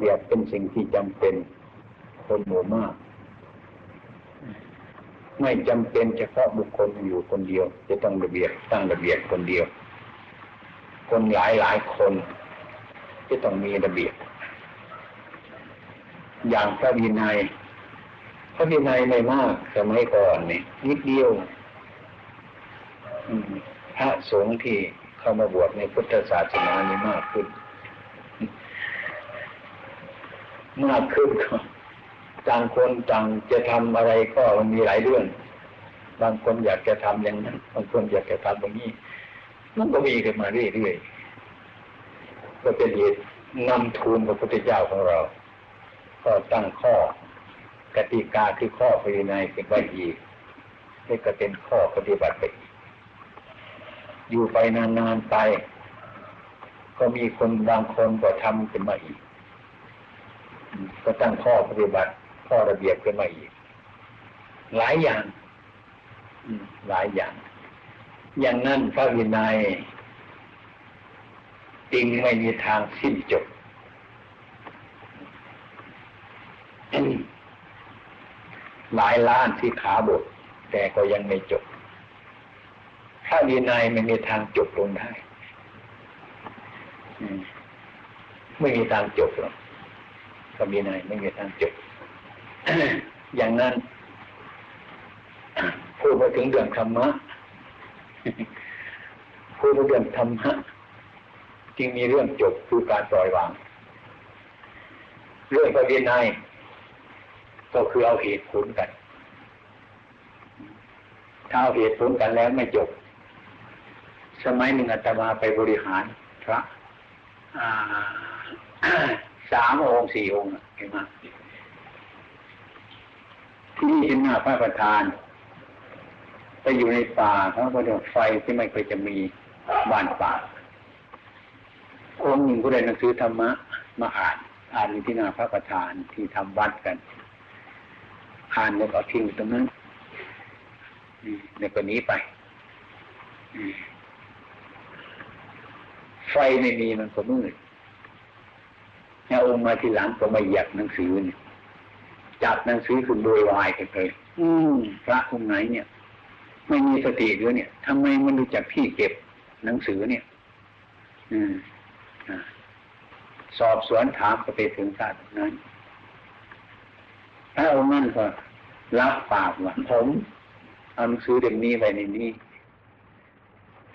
เรียกเป็นสิ่งที่จำเป็นคนหมู่มากไม่จำเป็นเฉพาะบุคคลอยู่คนเดียวจะต้องระเบียบตั้งระเบียบคนเดียวคนหลายคนจะต้องมีระเบียบอย่างพระวินัยไม่มากสมัยก่อนนี่นิดเดียวพระสงฆ์ที่เข้ามาบวชในพุทธศาสนานี่มากขึ้นก็ต่างคนต่างจะทำอะไรก็มันมีหลายเรื่องบางคนอยากจะทำอย่างนั้นบางคนอยากจะทำอย่างนี้มันก็มีขึ้นมาเรื่อยๆก็เป็นเหตุนำทูลพระพุทธเจ้าของเราก็ตั้งข้อกติกาคือข้อภายในเป็นไว้อีกนี่ก็เป็นข้อปฏิบัติไปอยู่ไปนานๆไปก็มีคนบางคนก็ทำขึ้นมาอีกก็ตั้งข้อปฏิบัติข้อระเบียบขึ้นมาอีกหลายอย่างอย่างนั้นพระวินัยจริงไม่มีทางสิ้นจบหลายล้านที่ขาบทแต่ก็ยังไม่จบพระวินัยไม่มีทางจบลงได้ไม่มีทางจบหรอกพระวินัยไม่มีทางจบ อย่างนั้นพูดมาถึงเรื่องธรรมะพูดมาเรื่องธรรมะจึงมีเรื่องจบคือการปล่อยวางเรื่องพระวินัยก็คือเอาเหตุผลกันถ้าเอาเหตุผลกันแล้วไม่จบสมัยหนึ่งอาตมาไปบริหารพระ3 องค์ 4 องค์เห็นไหมที่นี่เป็นหน้าพระประธานไปอยู่ในป่าเขาก็เดินไฟที่ไม่เคยจะมีบ้านป่าองค์หนึ่งก็ได้หนังสือธรรมะมาอ่านอยู่ที่หน้าพระประธานที่ทำวัดกันอ่านแล้วก็ทิ้งอยู่ตรงนั้นในกรณีไปไฟไม่มีมันก็มืดแล้วองค์มาทีหลังก็มาหยักหนังสือเนี่ยจับหนังสือคุณโดยวายกันเลยพระองค์ไหนเนี่ยไม่มีสติด้วยเนี่ยทำไมมันรู้จักพี่เก็บหนังสือเนี่ยสอบสวนถามก็ไปถึงศาลนั้นพระองค์นั้นก็รับปากว่าผมเอาหนังสือเล่มนี้ไว้ในนี้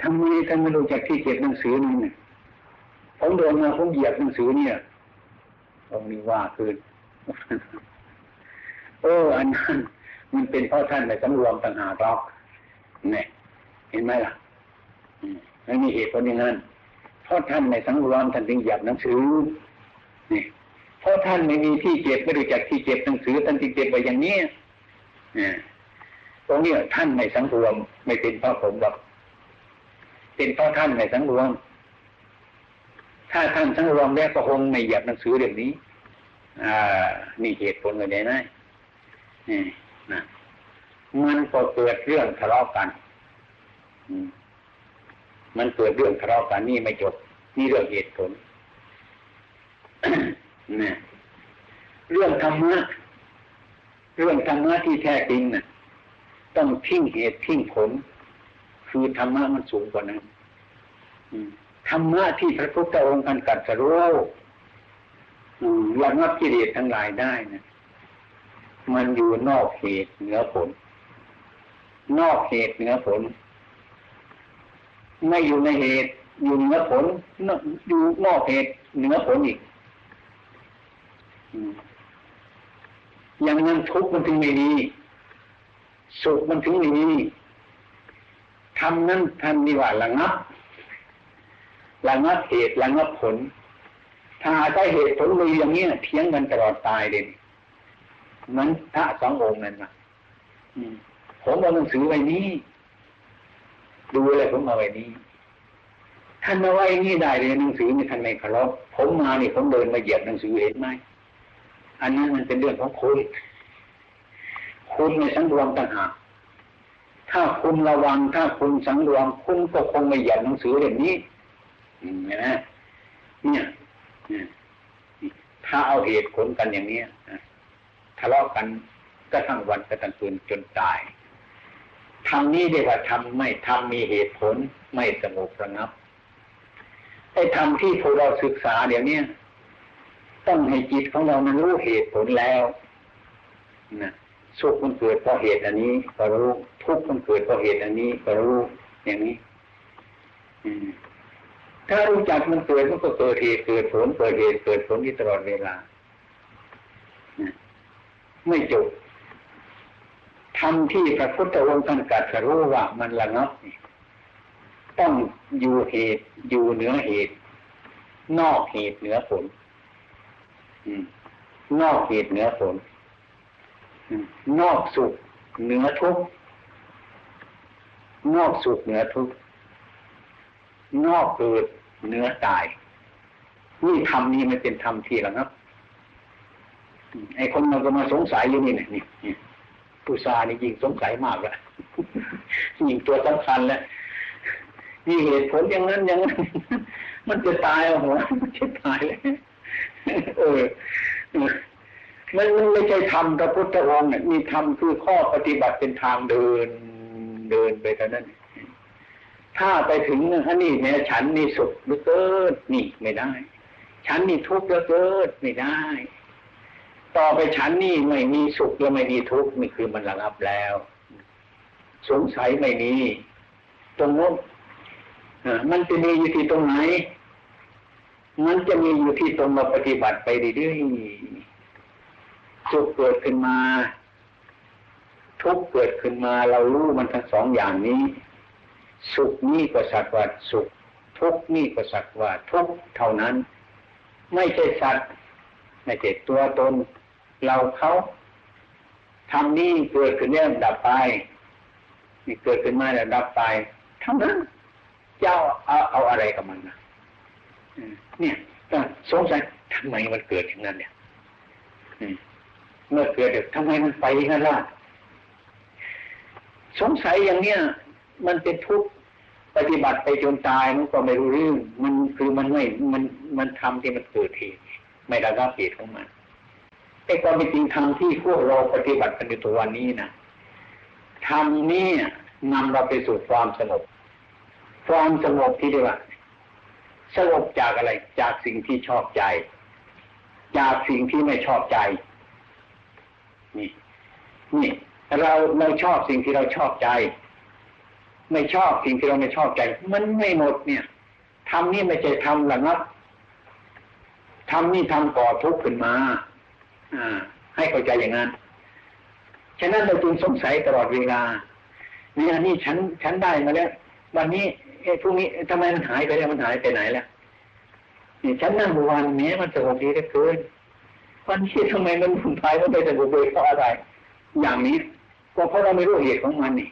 ทำไมรู้จักที่เก็บหนังสือนี่เนี่ยผมเดินมาผมเหยียบหนังสือเนี่ยองนี้ว่าคืออันนั้นมันเป็นเพราะท่านในสำรวมต่างหากล็อกเนี่ยเห็นไหมล่ะไม่มีเหตุผลอย่างนั้นเพราะท่านในสำรวมท่านจึงเหยียบหนังสือนี่เพราะท่านไม่มีที่เก็บไม่รู้จักที่เก็บหนังสือท่านจึงเก็บไว้อย่างนี้เนี่ยตรงนี้ท่านในสังรวมไม่เป็นเพราะผมหรอกเป็นเพราะท่านในสังรวมถ้าท่านสังรวมแล้วก็คงไม่หยับหนังสือเรื่องนี้นี่เหตุผลอะไรนะนี่นะมันก็เกิดเรื่องทะเลาะกันมันเกิดเรื่องทะเลาะกันนี่ไม่จบนี่เรื่องเหตุผล นี่เรื่องธรรมะที่แท้จริงน่ะต้องทิ้งเหตุทิ้งผลคือธรรมะมันสูงกว่านั้นธรรมะที่พระพุทธองค์ตรัสรู้ระงับกิเลสทั้งหลายได้นะมันอยู่นอกเหตุเหนือผลนอกเหตุเหนือผลไม่อยู่ในเหตุอยู่เหนือผลอยู่นอกเหตุเหนือผลอีกอย่างนั้นทุกข์มันถึงไม่มีสุขมันถึงไม่มีทำนั้นท่านนี่ว่าระงับเหตุระงับผลถ้าได้เหตุผลเลยอย่างนี้เถียงกันตลอดตายเลยนั้นพระสององค์นั้นนะผมเอาหนังสือไว้นี้ดูอะไรผมเอาไว้นี้ท่านเอาไว้นี้ได้เลยหนังสือนี่ท่านไม่เคารพผมมานี่ผมเดินมาเหยียบหนังสือเห็นไหมอันนั้นมันเป็นเรื่องของคุณในสังรวมต่างหากถ้าคุณระวังถ้าคุณสังรวมคุณก็คงไม่เหยียบหนังสือเล่มนี้นะเนี่ย ถ้าเอาเหตุผลกันอย่างนี้ทะเลาะกันกระทั่งวันกระทั่งคืนจนตายทำนี้เรียกว่าทำไม่ทำมีเหตุผลไม่สงบระงับไอ้ทำที่พวกเราศึกษาเดี๋ยวนี้ต้องให้จิตของเรามันรู้เหตุผลแล้วนะสุขมันเกิดเพราะเหตุอันนี้ก็รู้ทุกข์มันเกิดเพราะเหตุอันนี้ก็รู้อย่างนี้ถ้ารู้จักมันเกิดมันก็เกิดเหตุเกิดผลเกิดเหตุเกิดผลที่ตลอดเวลาไม่จบทำที่พระพุทธองค์ท่านกัดจะรู้ว่ามันละเนาะต้องอยู่เหตุอยู่เหนือเหตุนอกเหตุเหนือผลนอกเหตุเหนือผลนอกสุขเหนือทุกข์นอกสุขเหนือทุกข์นอกเกิดเหนือตายนี่ธรรมนี้มันเป็นธรรมที่ละครับไอ้คนมันก็มาสงสัยอยู่นี่เนี่ยผู้ชายนี่ยิ่งสงสัยมากแล้วยิ่งตัวสำคัญแล้วมีเหตุผลอย่างนั้นอย่างนั้นมันจะตายหัวมันจะตายแล้วมันไม่ใช่ธรรมพระพุทธองค์เนี่ยมีธรรมคือข้อปฏิบัติเป็นทางเดินเดินไปเท่านั้นถ้าไปถึงอันนี้เนี่ยฉันนี่สุขหรือเกิดนี่ไม่ได้ฉันนี่ทุกข์หรือเกิดไม่ได้ต่อไปฉันนี่ไม่มีสุขและไม่มีทุกข์นี่คือมันระงับแล้วสงสัยไม่มีตรงนู้นมันจะมีอยู่ที่ตรงไหนมันจะมีอยู่ที่ตรงเราปฏิบัติไปเรื่อยๆสุขเกิดขึ้นมาทุกข์เกิดขึ้นมาเรารู้มันทั้งสองอย่างนี้สุขนี่ก็สักว่าสุขทุกข์นี่ก็สักว่าทุกข์เท่านั้นไม่ใช่สัตว์ไม่ใช่ตัวตนเราเขาทำนี่เกิดขึ้นแล้วดับไปนี่เกิดขึ้นมาแล้วดับไปทั้งนั้นเจ้าเอาอะไรกับมันนะเนี่ยสงสัยทำไมมันเกิดอย่างนั้นเนี่ยเมื่อเกิดทำไมมันไปอย่างนั้นล่ะสงสัยอย่างเนี้ยมันเป็นทุกข์ปฏิบัติไปจนตายมันก็ไม่รู้เรื่องมันคือมันไม่มันทำที่มันเกิดทีไม่ระงับเหตุของมันไอ้ความเป็นจริงธรรมที่พวกเราปฏิบัติกันอยู่ทุกวันนี้นะธรรมนี้นำเราไปสู่ความสงบความสงบที่เรียกว่าสงบจากอะไรจากสิ่งที่ชอบใจจากสิ่งที่ไม่ชอบใจนี่เราชอบสิ่งที่เราชอบใจไม่ชอบสิ่งที่เราไม่ชอบใจมันไม่หมดเนี่ยทำนี่ไม่ใช่ทำหรอกนะทำนี่ทำก่อทุกข์ขึ้นมาให้เข้าใจอย่างนั้นฉะนั้นเราจึงสงสัยตลอดเวลาเนี่ยนี่ฉันได้มาแล้ววันนี้ไอ้พวกนี้ทำไมมันหายไปแล้วมันหายไปไหนแล้วนี่ฉันนั่งวันนี้มันสงบดีได้เกินวันที่ทำไมมันผุนพายมันไปสงบเลยเพราะอะไรอย่างนี้ก็เพราะเราไม่รู้เหตุของมันนี่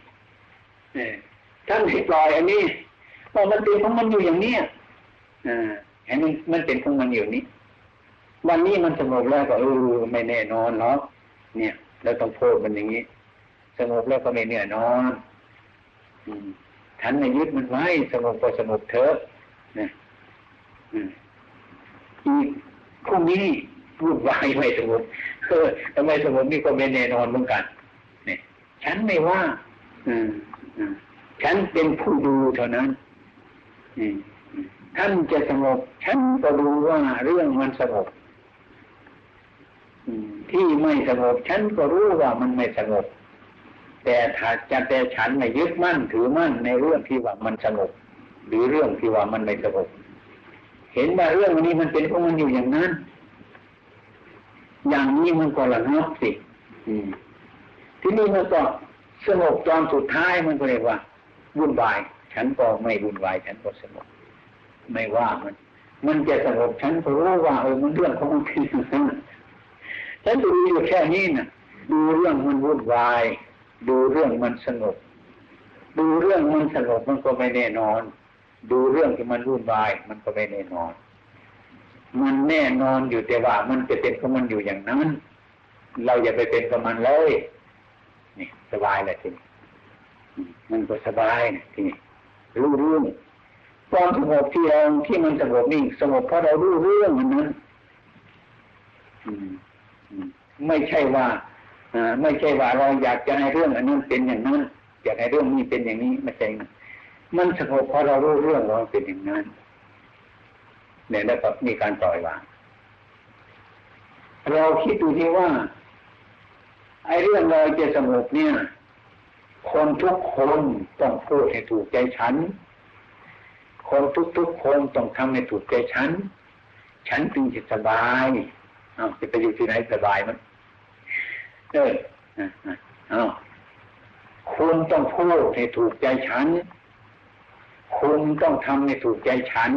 ท่านปล่อยอันนี้พอมันเป็นของมันอยู่อย่างนี้อันนี้มันเป็นของมันอยู่นี้วันนี้มันสงบแล้วก็ไม่แน่นอนเนาะเนี่ยเราต้องโทษมันอย่างนี้สงบแล้วก็ไม่แน่นอนฉันไม่ยึดมันไว้สงบก็สงบเถอะนะอีกพรุ่งนี้พูดไว้ไม่สงบทำไมสงบนี่ก็ไม่แน่นอนเหมือนกันเนี่ยฉันไม่ว่าฉันเป็นผู้ดูเท่านั้นท่านจะสงบฉันก็ดูว่าเรื่องมันสงบที่ไม่สงบฉันก็รู้ว่ามันไม่สงบแต่ถ้าจะแต่ฉันไม่ยึดมั่นถือมั่นในเรื่องที่ว่ามันสงบหรือเรื่องที่ว่ามันไม่สงบเห็นว่าเรื่องนี้มันเป็นของมันอยู่อย่างนั้นอย่างนี้มันก็ระงับสิที่นี่มันก็สงบตอนสุดท้ายมันก็เรียกว่าวุ่นวายฉันก็ไม่วุ่นวายฉันก็สงบไม่ว่ามันจะสงบฉันก็รู้ว่ามันเรื่องของมันเป็นอย่างนั้นฉันดูอยู่แค่นี้นะดูเรื่องมันวุ่นวายดูเรื่องมันสงบดูเรื่องมันสงบมันก็ไม่แน่นอนดูเรื่องที่มันวุ่นวายมันก็ไม่แน่นอนมันแน่นอนอยู่แต่ว่ามันจะเป็นของมันอยู่อย่างนั้นเราอย่าไปเป็นกับมันเลยนี่สบายเลยทีนี้มันก็สบายนะทีนี้รู้เรื่องความสงบที่มันสงบนี่สงบเพราะเรารู้เรื่องมันนั้น ไม่ใช่ว่าเราอยากจะให้เรื่องอันนั้นเป็นอย่างนั้นอยากให้เรื่องนี้เป็นอย่างนี้ไม่ใช่นะมันสงบพอเรารู้เรื่องเราเป็นอย่างนั้นเนี่ยแล้วก็มีการปล่อยวางเราคิดดูที่ว่าไอ้เรื่องเราจะสงบเนี่ยคนทุกคนต้องพูดให้ถูกใจฉันคนทุกคนต้องทำให้ถูกใจฉันจึงจะสบายจะไปอยู่ที่ไหนสบายมั้ยคุณต้องพูดให้ถูกใจฉันคุณต้องทำให้ถูกใจฉัน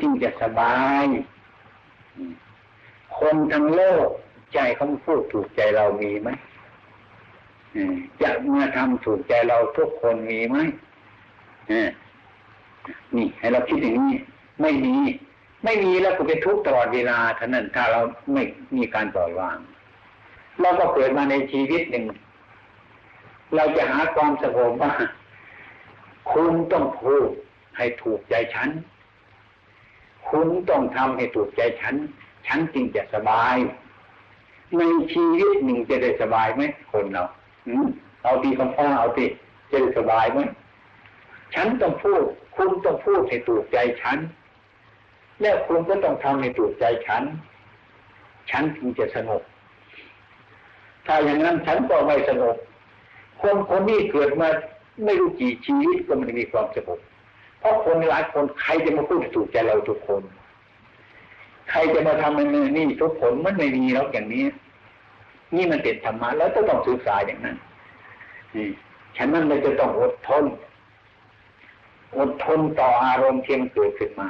จึงจะสบายคนทั้งโลกใจเขาพูดถูกใจเรามีไหมจะมาทำถูกใจเราทุกคนมีไหมนี่ให้เราคิดอย่างนี้ไม่มีแล้วก็เป็นทุกข์ตลอดเวลาเท่านั้นถ้าเราไม่มีการปล่อยวางเราก็เกิดมาในชีวิตหนึ่งเราจะหาความสงบว่าคุณต้องพูดให้ถูกใจฉันคุณต้องทำให้ถูกใจฉันจึงจะสบายในชีวิตหนึ่งจะได้สบายไหมคนเราเอาตีคำฟ้าเอาตีจะได้สบายไหมฉันต้องพูดคุณต้องพูดให้ถูกใจฉันและคุณก็ต้องทำให้ถูกใจฉันจึงจะสงบถ้าอย่างนั้นฉันก็ไม่สงบคนนี้เกิดมาไม่รู้กี่ชีวิตก็ไม่มีความสงบเพราะคนหลายคนใครจะมาพูดถูกใจเราทุกคนใครจะมาทำในนี่ทุกคนมันไม่มีแล้วอย่างนี้นี่มันเป็นธรรมะแล้วต้องศึกษาอย่างนั้นฉะนั้นเราจะต้องอดทนต่ออารมณ์เพียงเกิดขึ้นมา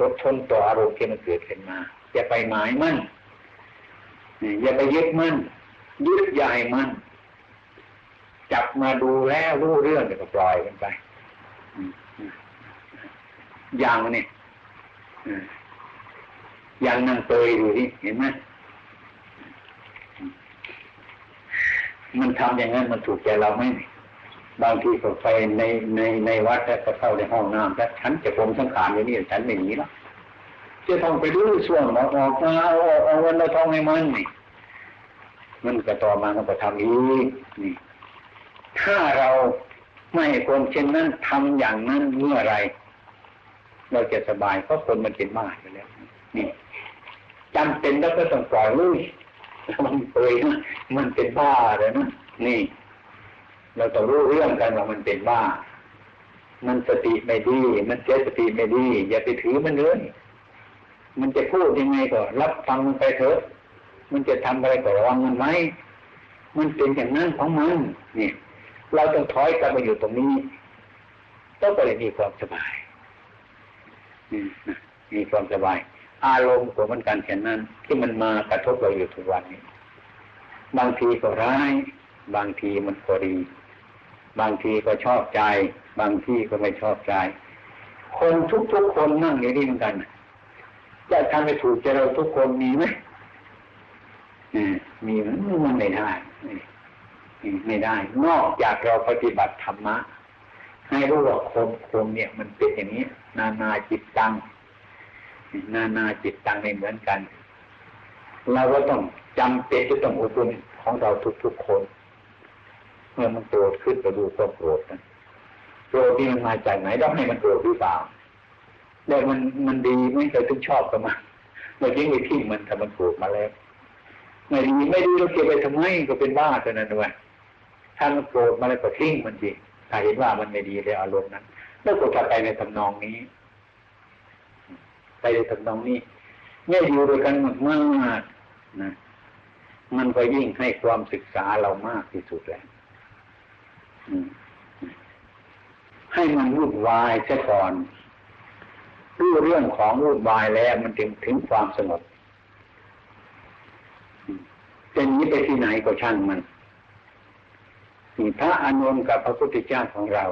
อดทนต่ออารมณ์ที่มันเกิดขึ้นมาอย่าไปหมายมั่นอย่าไปยึดมั่นยึดใหญ่มั่นจับมาดูแล้วรู้เรื่องแล้วก็ปล่อยมันไปอย่างนี้อย่างนั่งเตยอยู่นี่เห็นไหมมันทำอย่างนั้นมันถูกใจเราไหมบางทีก็ไปในวัดแล้วก็เข้าในห้องน้ำแล้วฉันจะปรุงสังขารอย่างนี้ฉันไม่หนีแล้วจะต้องไปดูส่วนออกมาเอาเงินเราท่องให้มันนี่มันก็ต่อมามันก็ทำอีกนี่ถ้าเราไม่คนเช่นนั้นทำอย่างนั้นเมื่อไรเราจะสบายเพราะคนมันเป็นบ้าอยู่แล้วนี่จำเป็นแล้วก็ต้องปล่อยลุยมันเปื่อยนะมันเป็นบ้าเลยนะนี่เราต้องรู้เรื่องกันว่ามันเป็นบ้ามันสติไม่ดีมันเสียสติไม่ดีอย่าไปถือมันเลยมันจะพูดยังไงก็รับฟังมันไปเถอะมันจะทำอะไรก็ระวังมันไว้มันเป็นอย่างนั้นของมันนี่เราต้องถอยกลับมาอยู่ตรงนี้ต้องไปมีความสบายมีความสบายอารมณ์ของมันการแข่งนั้นที่มันมากระทบเราอยู่ทุกวันนี้บางทีก็ร้ายบางทีมันก็ดีบางทีก็ชอบใจบางทีก็ไม่ชอบใจคนทุกๆคนนั่งอยู่นี่เหมือนกันจะทำให้ถูกใจเราทุกคนมีไหมมีมันไม่ได้ไม่ได้นอกจากเราปฏิบัติธรรมะให้รู้ว่าคนเนี่ยมันเป็นอย่างนี้นานาจิตตังไม่เหมือนกันเราก็ต้องจำเป็นจะต้องอบรมของเราทุกๆคนเมื่อมันโกรธขึ้นก็ดูความโกรธนะโกรธนี่มันมาจากไหนต้องให้มันโกรธหรือเปล่าแล้วมันดีไม่เคยถึงชอบกับมันเรายิ่งไปทิ้งมันถ้ามันโกรธมาแล้วไม่ดีเราเก็บไปทำไมก็เป็นบ้าเท่านั้นด้วยถ้ามันโกรธมาแล้วก็ทิ้งมันสิถ้าเห็นว่ามันไม่ดีเลยอารมณ์นั้นแล้วก็จะไปในทำนองนี้ไปในทำนองนี้แม่อยู่ด้วยกันมากนะมันก็ยิ่งให้ความศึกษาเรามากที่สุดแล้วให้มันวุ่นวายซะก่อนรู้เรื่องของวุ่นวายแล้วมันถึงความสงบจะหนีไปที่ไหนก็ช่างมันนี่พระอานนท์กับพระพุทธเจ้าของเรา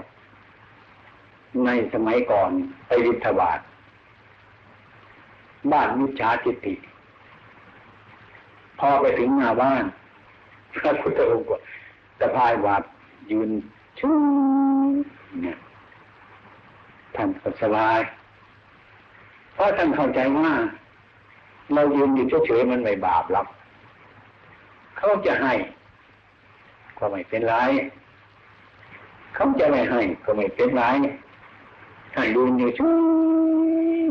ในสมัยก่อนไปบิณฑบาตบ้านมิจฉาทิฏฐิพอไปถึงหน้าบ้านพระพุทธองค์ก็สะพายบาตรยืนชูเนี่ยท่านก็สบายพอ ะท่านเข้าใจว่าเรายืนอยู่เฉยๆมันไม่บาปหรอกเขาจะให้ก็ไม่เป็นไรเขาจะไม่ให้ก็ไม่เป็นไรให้ยืนอยู่เฉย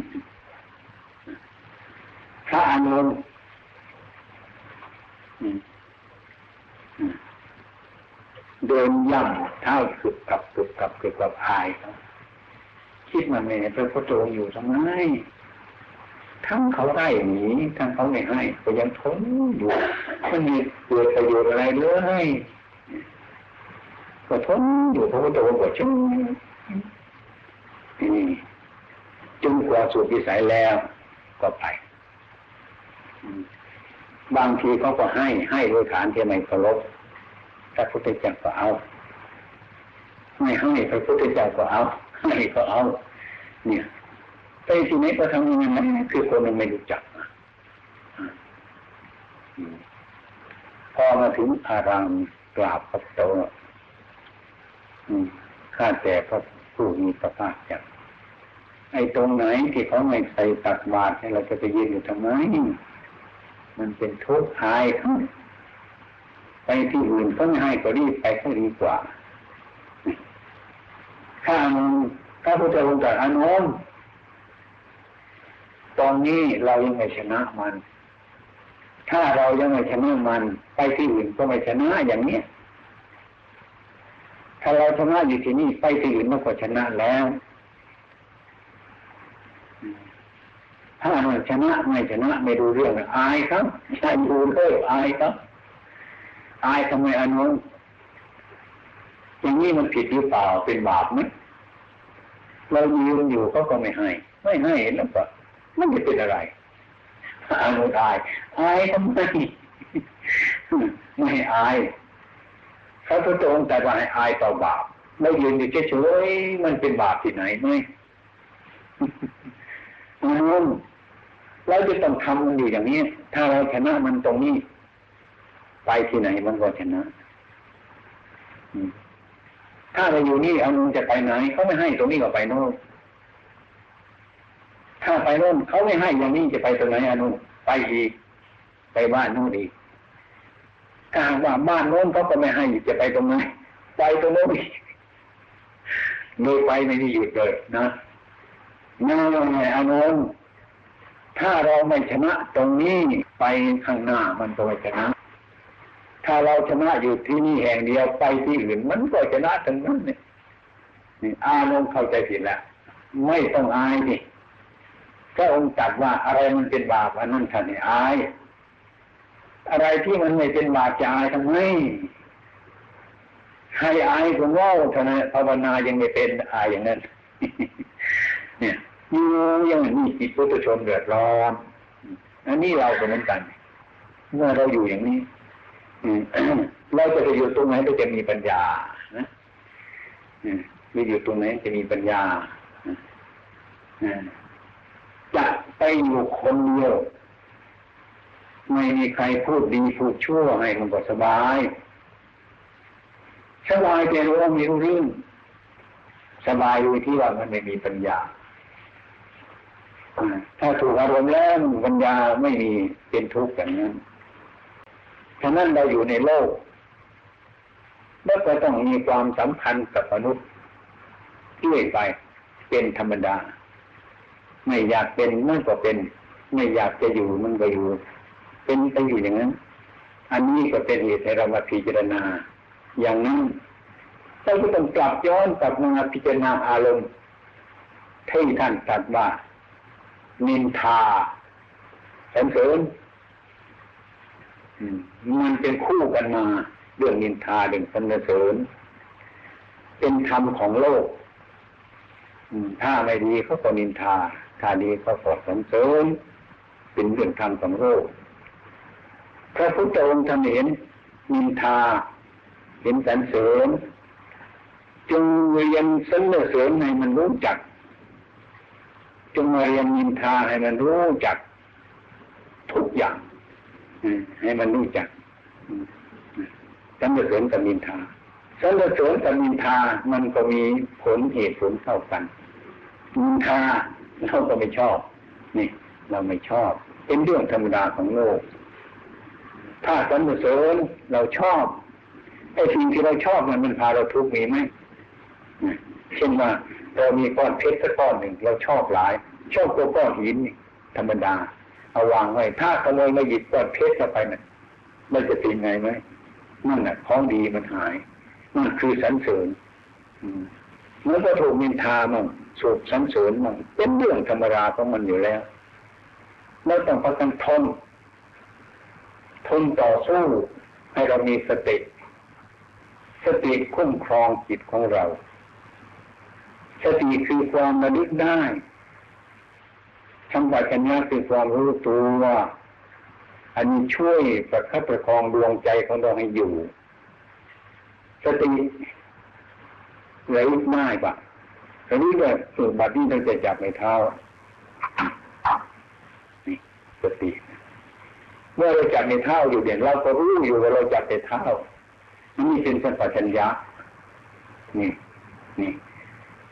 พระอานนท์เดินย่ำเท้าคึกกับคึกกับคึกกับอายคิดมันไม่พระพุทธองค์อยู่ทำไมทั้งเขาได้หนีทั้งเขาไม่ให้ก็ยังทนอยู่มันมีเกิดประโยชน์อะไรเลยให้ก็ทนอยู่พระพุทธองค์ก็ช่วยนี่จนกว่าสุดวิสัยแล้วก็ไปบางทีเขาก็ให้โดยฐานที่ไม่เคารพพระพุทธเจ้าก็เอาไม่ให้พระพุทธเจ้าก็เอาให้ก็เอาเนี่ยไปที่ไหนก็ทำงานนั้นคือคนยังไม่รู้จักพอมาถึงอารามกราบพระพุทธองค์ข้าแต่พระผู้มีพระภาคเจ้าไอ้ตรงไหนที่เขาไม่ใส่ตักบาตรให้เราจะไปยืนอยู่ทำไมมันเป็นทุกข์อายเขาไปที่อื่นก็ไม่ให้ก็รีบไปก็ดีกว่าถ้าพระพุทธองค์ตรัสอานนท์ตอนนี้เรายังไม่ชนะมันถ้าเรายังไม่ชนะมันไปที่อื่นก็ไม่ชนะอย่างนี้ถ้าเราชนะอยู่ที่นี่ไปที่อื่นมันก็ชนะแล้วถ้าเราชนะไม่ชนะไม่ดูเรื่องอายครับใช่ดูเรื่องอายครับอายทำไมอนุอย่างนี้มันผิดหรือเปล่าเป็นบาปไหมเรายืนอยู่เขาก็ไม่ให้แล้วก็มันจะเป็นอะไรอนุอายอายทำไมไม่อายพระพุทธองค์ตรัสว่าให้อายต่อบาปเรายืนอยู่เฉยๆมันเป็นบาปที่ไหนไหมอนุเราจะต้องทำมันอยู่อย่างนี้ถ้าเราชนะมันตรงนี้ไปที่ไหนมันก็ชนะถ้าเราอยู่นี่อนุจะไปไหนเขาไม่ให้ตรงนี้ก็ไปโน่นถ้าไปโน่นเขาไม่ให้อย่างนี้จะไปตรงไหนอนุไปอีกไปบ้านโน่นอีกกลางว่าบ้านโน่นเขาก็ไม่ให้จะไปตรงไหนไปตรงโน่นอีกเลยไปไม่ได้หยุดเลยนะนั่นไงอนุถ้าเราไม่ชนะตรงนี้ไปข้างหน้ามันก็ไม่ชนะถ้าเราชนะอยู่ที่นี่แห่งเดียวไปที่อื่นมันก็ชนะทั้งนั้นเนี่ยอารมณ์เข้าใจผิดแล้วไม่ต้องอายนี่พระองค์ตรัสว่าอะไรมันเป็นบาปอันนั้นท่านอายอะไรที่มันไม่เป็นบาปจะอายทำไมใครอายก็ว่าท่านภาวนายังไม่เป็นอายอย่างนั้นเนี่ยยังมีจิตพุทธชนเดือดร้อนอันนี้เราเป็นเหมือนกันเมื่อเราอยู่อย่างนี้เราจะไปอยู่ตรงไหนก็จะมีปัญญานะไปอยู่ตรงไหนจะมีปัญญาจะไปอยู่คนเดียวไม่มีใครพูดดีพูดชั่วให้มันก็สบายแต่รู้ว่ามีรู้เรื่องสบายอยู่ที่ว่ามันไม่มีปัญญาถ้าถูกอารมณ์แล้วปัญญาไม่มีเป็นทุกข์อย่างนั้นฉะนั้นเราอยู่ในโลกแล้วก็ต้องมีความสัมพันธ์กับมนุษย์เรื่อยไปเป็นธรรมดาไม่อยากเป็นมันก็เป็นไม่อยากจะอยู่มันก็อยู่เป็นไปอยู่อย่างนั้นอันนี้ก็เป็นเหตุให้เรามาพิจารณาอย่างนั้นเราก็ต้องกลับย้อนกลับมาพิจารณาอารมณ์ที่ท่านตรัสว่านินทาสรรเสริญมันเป็นคู่กันมาเรื่องนินทาเรื่องสรรเสริญเป็นธรรมของโลกถ้าไม่ดีเขาก็นินทาถ้าดีเขาก็สรรเสริญเป็นเรื่องธรรมของโลกพระพุทธองค์ท่านเห็นนินทาเห็นสรรเสริญจงเรียนสรรเสริญให้มันรู้จักจงมาเรียนนินทาให้มันรู้จักทุกอย่างให้มันรู้จักสรรเสริญกับนินทาสรรเสริญกับนินทามันก็มีผลเหตุผลเท่ากันนินทาเราก็ไม่ชอบ นี่เราไม่ชอบเป็นเรื่องธรรมดาของโลกถ้าสรรเสริญเราชอบไอ้สิ่งที่เราชอบมันเป็นพาเราทุกข์มีไหมเช่นว่าเรามีก้อนเพชรสักก้อนหนึ่งเราชอบหลายชอบก้อนหินธรรมดาเอาวางไว้ถ้าขโมยมาหยิบก้อนเพชรเข้าไปเนี่ยมันจะเป็นไงไหมนั่นแหละของดีมันหายนั่นคือสรรเสริญเมื่อถูกมินทามั่งสูบสรรเสริญมั่งเป็นเรื่องธรรมดาของมันอยู่แล้วเราต้องพยายามทนต่อสู้ให้เรามีสติคุ้มครองจิตของเราสติคือความระลึกได้สัมปชัญญะคือความรู้ตัวอันนี้ช่วยประคับประคองดวงใจของเราให้อยู่สติระลึกได้ปะระลึกแบบสูบบัดนี้เราจะจับในเท้านี่สติเมื่อเราจับในเท้าอยู่เดี๋ยวเราก็รู้อยู่ว่าเราจับในเท้านี่เป็นสัมปชัญญะนี่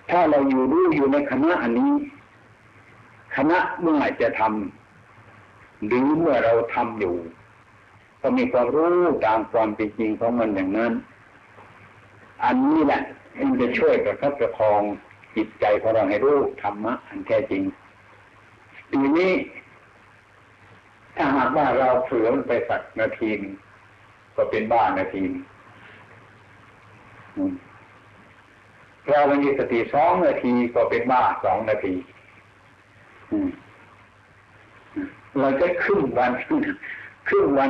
ถ้าเราอยู่รู้อยู่ในคณะอันนี้คณะเมื่อไหร่จะทำหรือเมื่อเราทำอยู่ก็มีความรู้ตามความเป็นจริงของมันอย่างนั้นอันนี้แหละมันจะช่วยประคับประคองจิตใจของเราให้รู้ธรรมะอันแท้จริงทีนี้ถ้าหากว่าเราเผลอไปสักนาทีก็เป็นบ้านาทีเราบางทีสติ2นาทีก็เป็นบ้า2นาทีเราจะครึ่งวัน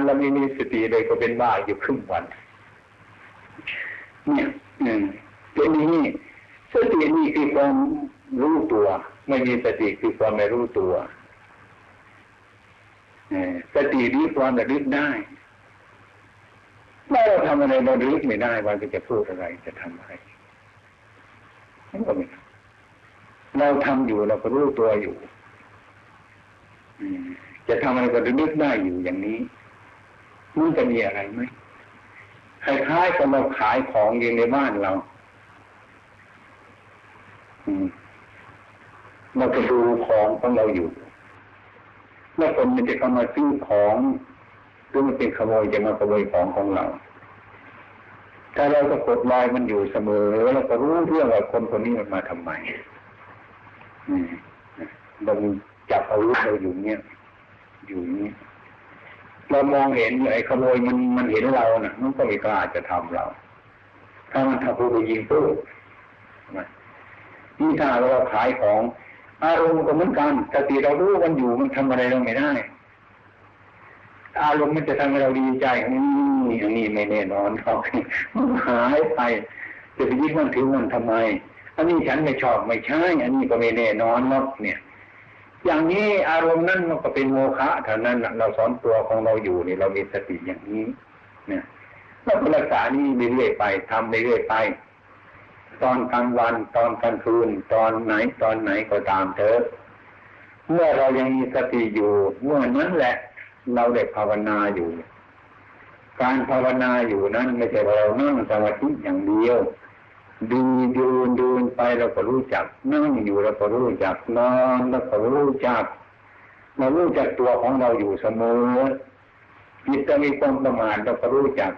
เราไม่มีสติเลยก็เป็นบ้าอยู่ครึ่งวันเนี่ยเป็นอย่างนี้สตินี่คือความรู้ตัวไม่มีสติคือความไม่รู้ตัวสตินี้ความระลึกได้ถ้าเราทำอะไรเราระลึกไม่ได้ว่าจะพูดอะไรจะทำอะไรนั่นก็ไม่เราทำอยู่เราก็รู้ตัวอยู่จะทำอะไรก็ระลึกได้อยู่อย่างนี้มันจะมีอะไรไหมคล้ายๆกับเราขายของอยู่ในบ้านเราเราก็ดูของของเราอยู่เมื่อคนมันจะเข้ามาซื้อของหรือมันเป็นขโมยจะมาขโมยของของเราถ้าเราก็กดลอยมันอยู่เสมอแล้วเราก็รู้เรื่องว่าคนนี้มันมาทำไมเราจับอาวุธเราอยู่เนี้ยอยู่นี้เรามองเห็นไอ้ขโมยมันเห็นเราน่ะมันก็ไม่กล้าจะทำเราถ้ามันทำผู้ไปยิงตู้นี่ถ้าเราขายของอารมณ์ก็เหมือนกันสติเรารู้มันอยู่มันทำอะไรเราไม่ได้อารมณ์มันจะทำให้เราดีใจนี่ไม่แน่นอนหรอกมันหายไปจะไปยึดมันถือมันทำไมอันนี้ฉันไม่ชอบไม่ใช่อันนี้ก็ไม่แน่นอนหรอกเนี่ยอย่างนี้อารมณ์นั่นมันก็เป็นโมฆะเท่านั้นเราสอนตัวของเราอยู่นี่เรามีสติอย่างนี้เนี่ยเรารักษานี่เรื่อยไปทำเรื่อยไปตอนกลางวันตอนกลางคืนตอนไหนก็ตามเถอะเมื่อเรายังมีสติอยู่เมื่อนั้นแหละเราได้ภาวนาอยู่การภาวนาอยู่นั้นไม่ใช่เรานั่งสมาธิอย่างเดียวเดินไปเราก็รู้จักนั่งอยู่เราก็รู้จักนอนเราก็รู้จักเรารู้จักตัวของเราอยู่เสมอจิตจะมีความประมาทเราก็รู้จัก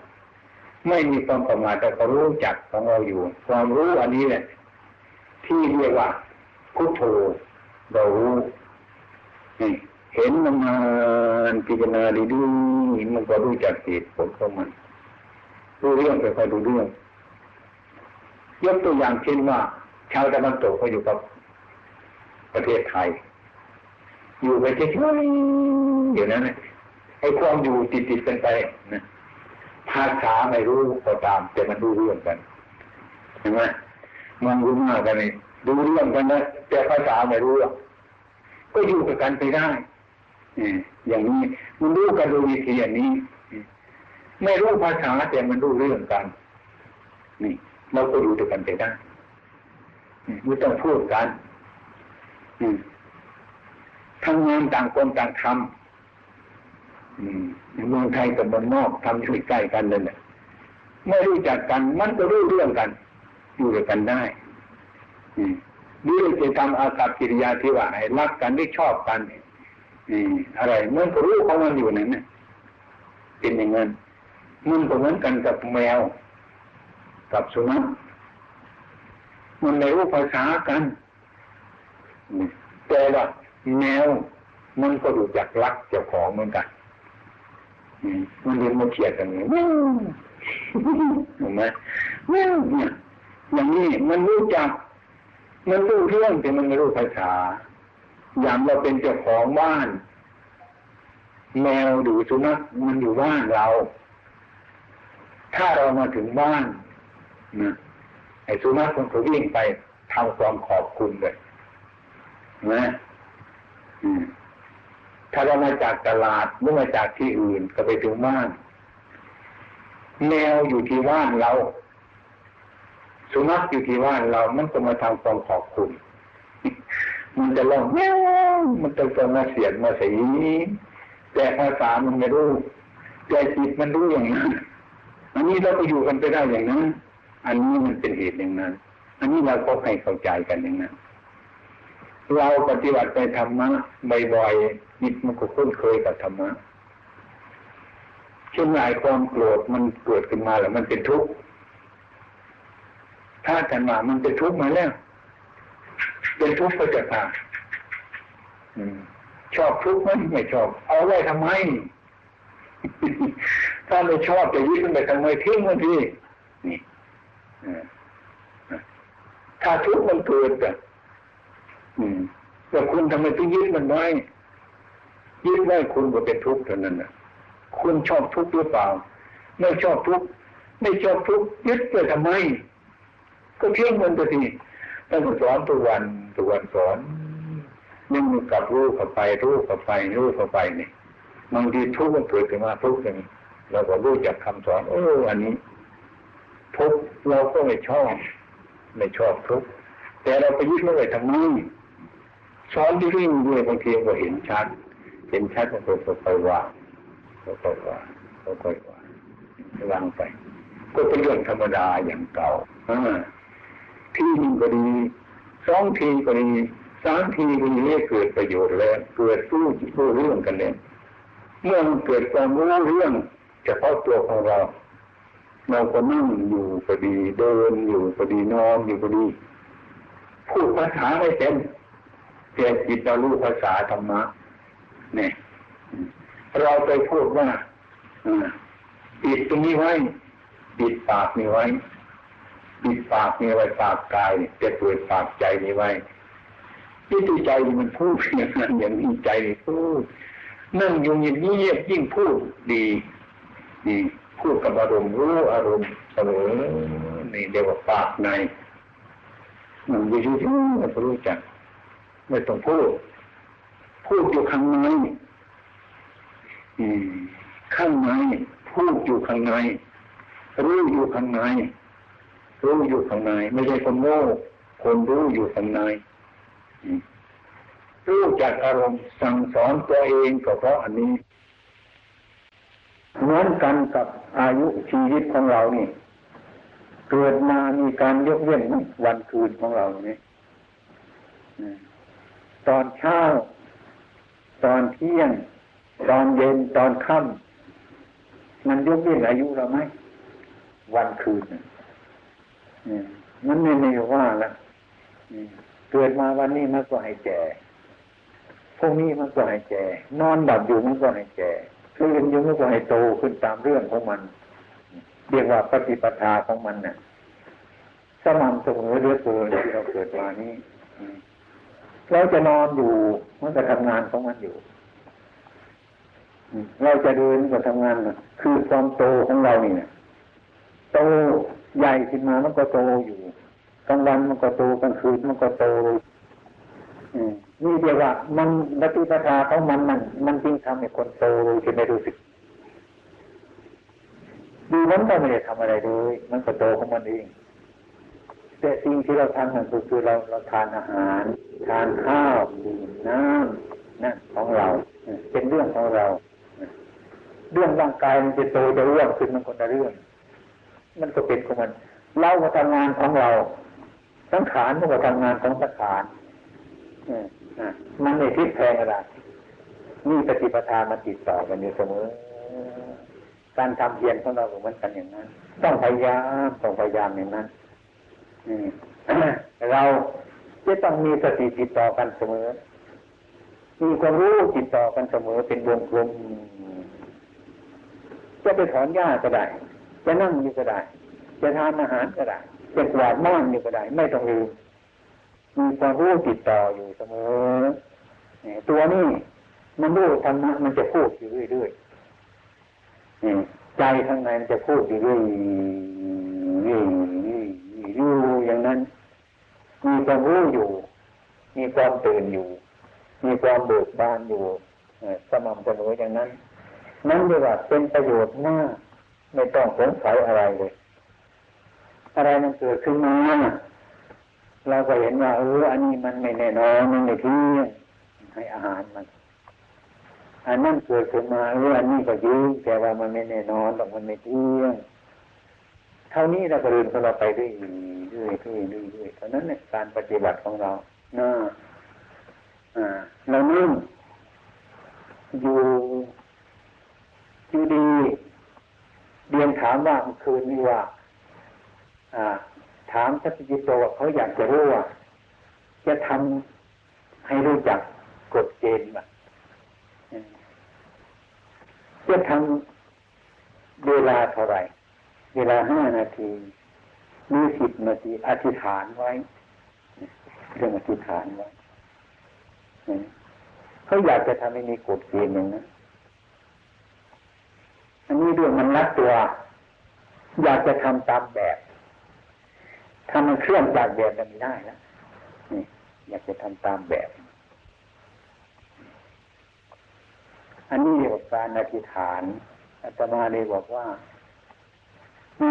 ไม่มีความประมาทเราก็รู้จักของเราอยู่ความรู้อันนี้แหละที่เรียกว่าพุทโธเรารู้เห็นมันมาพิจารณาดีๆมันก็รู้จักเหตุผลของมันรู้เรื่องไปคอยดูเรื่องยกตัวอย่างเช่นว่าชาวตะวันตกเขาอยู่กับประเทศไทยอยู่ไปเฉยๆอยู่นั้นนะไอ้ความอยู่ติดกันไปนะภาษาไม่รู้ก็ตามแต่มันรู้เรื่องกันเห็นไหมมันรู้มากกันเลยดูเรื่องกันนะแต่ภาษาไม่รู้ก็อยู่กับกันไปได้อย่างนี้มันรู้กันดูวิธีอย่างนี้ไม่รู้ภาษาแต่มันรู้เรื่องกันนี่เราก็อยู่ด้วยกันไปได้ไม่ต้องพูดกันทำงานต่างคนต่างทำในเมืองไทยกับเมืองนอกทำอยู่ใกล้กันเลยเนี่ยไม่รู้จักกันมันก็รู้เรื่องกันอยู่ด้วยกันได้ด้วยกิจกรรมอากัปกิริยาที่ว่าให้รักกันได้ชอบกัน อะไรมันก็รู้ของมันอยู่นั่นเนี่ยเป็นอย่างนั้นมันก็เหมือนกันกับแมวกับสุนัขมันไม่รู้ภาษากันแต่ว่าแมวมันก็รู้จักรักเจ้าของเหมือนกันมันเรียนมาเทียบกันเนี่ยถูกไหมเนี่ยอย่างนี้มันรู้จักมันรู้เรื่องแต่มันไม่รู้ภาษาอย่างเราเป็นเจ้าของบ้านแมวหรือสุนัขมันอยู่บ้านเราถ้าเรามาถึงบ้านนะไอ้สุนัขมันก็วิ่งไปทำความขอบคุณเลยนะถ้าเรามาจากตลาดหรือมาจากที่อื่นก็ไปถึงบ้านแมวอยู่ที่บ้านเราสุนัขอยู่ที่บ้านเรามันก็มาทำความขอบคุณมันจะร้องแมวมันจะส่งมาเสียงมาสีแต่ภาษามันไม่รู้แต่จิตมันรู้อย่างนั้นอันนี้เราก็อยู่กันไปได้อย่างนั้นอันนี้มันเป็นเหตุอย่างนั้นอันนี้เราก็ให้เข้าใจกันอย่างนั้นเราปฏิบัติไปธรรมะบ่อยๆนิดมันก็คุ้นเคยกับธรรมะเช่นหลายความโกรธมันเกิดขึ้นมาแล้วมันเป็นทุกข์ถ้ากันมามันเป็นทุกข์มาแล้วเป็นทุกข์ก็จะตายชอบทุกข์ไหมไม่ชอบเอาไว้ทำไม ถ้าไม่ชอบจะยึดมันไปทำไมทิ้งมันทีนี่ถ้าทุกข์มันเกิดแต่คุณทำไมต้องยึดมันไว้ยึดไว้คุณก็เป็นทุกข์เท่านั้นนะคุณชอบทุกข์หรือเปล่าไม่ชอบทุกข์ไม่ชอบทุกข์ยึดไปทำไมก็ทิ้งมันไปทีแล้วก็สอนทุกวันสอนยังมีกับรู้เข้าไปนี่บางทีทุกข์มันเกิดขึ้นมาทุกข์อย่างเราก็รู้จากคำสอนโอ้อันนี้ทุกข์เราก็ไม่ชอบทุกข์แต่เราไปยึดมันไว้ทำไมสอนที่วิ่งด้วยบางทีก็เห็นชัดมันค่อยๆวางวางไปก็เป็นเรื่องธรรมดาอย่างเก่าทีนึงก็ดีสองทีก็ดีสามทีก็ดีเกิดประโยชน์แล้วเกิดรู้เรื่องกันแล้วเมื่อมันเกิดความรู้เรื่องเฉพาะตัวของเราก็นั่งอยู่ก็ดีเดินอยู่ก็ดีนอนอยู่ก็ดีพูดภาษาไม่เป็นแต่จิตเรารู้ภาษาธรรมะเนี่ยเราไปพูดว่าปิดตรงนี้ไว้ปิดปากนี้ไว้ปิดปากนี้ไว้ปากกายแต่เปิดปากใจนี้ไว้ที่ใจมันพูดอย่างนั้นอย่างนี้ใจพูดนั่งอยู่เงียบๆยิ่งพูดดีพูดกับอารมณ์รู้อารมณ์เสมอนี่เรียกว่าปากในมันอยู่ที่มันรู้จักไม่ต้องพูดอยู่ข้างในข้างในพูดอยู่ข้างในรู้อยู่ข้างในรู้อยู่ข้างในไม่ใช่คนโง่คนรู้อยู่ข้างในรู้จักอารมณ์สั่งสอนตัวเองก็เพราะอันนี้เหมือนกันกับอายุชีวิตของเรานี่เกิดมามีการยกเว้นวันคืนของเรานี่ตอนเช้าตอนเที่ยงตอนเย็นตอนค่ำมันยกเว้นอายุเราไหมวันคืนมันไม่ว่าละเกิดมาวันนี้มันก็ให้แก่พวกนี้มันก็ให้แก่นอนดับอยู่มันก็ให้แก่ตื่นอยู่มันก็ให้โตขึ้นตามเรื่องของมันเรียกว่าปฏิปทาของมันน่ะสม่ำเสมอเรื่อยเปื่อยที่เราเกิดมานี้เราจะนอนอยู่มันก็ทำงานของมันอยู่เราจะเดินก็ทำงานคือความโตของเรานี่น่ะโตใหญ่ขึ้นมามันก็โตอยู่กลางวันมันก็โตกลางคืนมันก็โตนี่เดียวว่ามันปฏิปทาของมันจริงทำให้คนโตจนไม่รู้สึกดูมันก็ไม่ได้ทำอะไรเลยมันก็โตของมันเองแต่สิ่งที่เราทำนั่นคือเราทานอาหารทานข้าวดื่มน้ำนั่นของเราเป็นเรื่องของเราเรื่องร่างกายมันจะโตจะอ้วนขึ้นมันคนละเรื่องมันก็เป็นของมันเราก็ทำงานของเราสังขารมันก็ทำงานของสังขารมันไม่พลิกแพลงอะไร นี่ปฏิปทามันติดต่อกันอยู่เสมอการทำเพียรของเราเหมือนกันอย่างนั้นต้องพยายามอย่างนั้นนี่ เราจะต้องมีสติติดต่อกันเสมอมีความรู้ติดต่อกันเสมอเป็นวงกลมจะไปถอนหญ้าก็ได้จะนั่งอยู่ก็ได้จะทานอาหารก็ได้จะกวาดบ้านอยู่ก็ได้ไม่ต้องลืมมีความรู้ติดต่ออยู่เสมอตัวนี้มันรู้ธรรมะมันจะพูดอยู่เรื่อยๆใจข้างในมันจะพูดอยู่เรื่อยๆอยู่อย่างนั้นมีความรู้อยู่มีความตื่นอยู่มีความเบิกบานอยู่สม่ำเสมออย่างนั้นนั่นเรียกว่าเป็นประโยชน์มากไม่ต้องสงสัยอะไรเลยอะไรมันเกิดขึ้นมาเราก็เห็นว่าอันนี้มันไม่แน่นอนมันไม่เที่ยงให้อาหารมันอันนั้นเกิดขึ้นมาอันนี้ก็ยืมแต่ว่ามันไม่แน่นอนหรอกมันไม่เที่ยงเท่านี้เราก็เดินของเราไปด้วยด้วยเท่านั้นในการปฏิบัติของเราน่าเรานิ่งอยู่ดีเรียนถามว่าเมื่อคืนนี้ว่าถามทัศยิโตว่าเขาอยากจะรู้ว่าจะทำให้รู้จักกฎเกณฑ์แบบจะทำเวลาเท่าไหร่เวลา5 นาทีหรือ10 นาทีอธิษฐานไว้เรื่องอธิษฐานไว้เขาอยากจะทำให้มีกฎเกณฑ์อย่างนั้นอันนี้เรื่องมันรักตัวอยากจะทำตามแบบทำมันเคลื่อนจากแบบนั้นไม่ได้นะนี่อยากจะทำตามแบบอันนี้เรียกว่าการอธิษฐานอาตมาเลยบอกว่า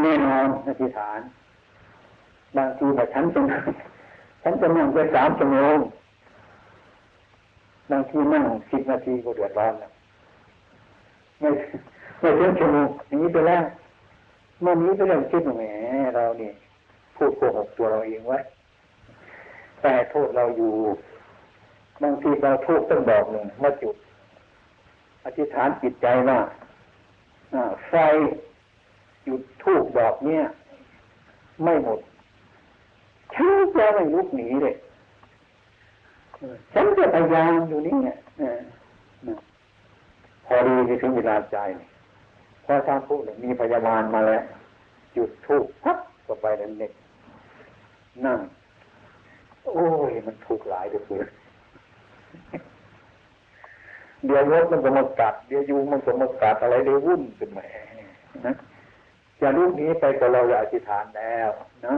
แน่นอนอธิษฐานบางทีแบบฉันจะนั่งไป3 ชั่วโมงบางทีนั่ง10 นาทีก็เดือดร้อนแล้วไม่ถึง1 ชั่วโมงอย่างนี้ไปแล้วเมื่อนี้ไปแล้วคิดว่าแหมเรานี่พูดโกหกตัวเราเองไว้แต่โทษเราอยู่บางทีเราทุกข์ต้องบอกหนึ่งว่าจุดอธิษฐานจิตใจว่าไฟหยุดทุกข์ดอกเนี้ยไม่หมดฉันจะไม่ลุกหนีเลยฉันจะพยายามอยู่นี่เนี่ยพอดีถึงเวลาใจพอทางผู้มีพยาบาลมาแล้วหยุดทุกข์ครับก็ไปแล้วเน็ตนั่งโอ้ยมันทุกข์หลายเกินเดี๋ยวรถมันก็มากัดเดี๋ยวยุงมันก็มากัดอะไรเลยวุ่นขึ้นมานะอย่าลูกนี้ไปกับเราอย่าอธิษฐานแล้วนะ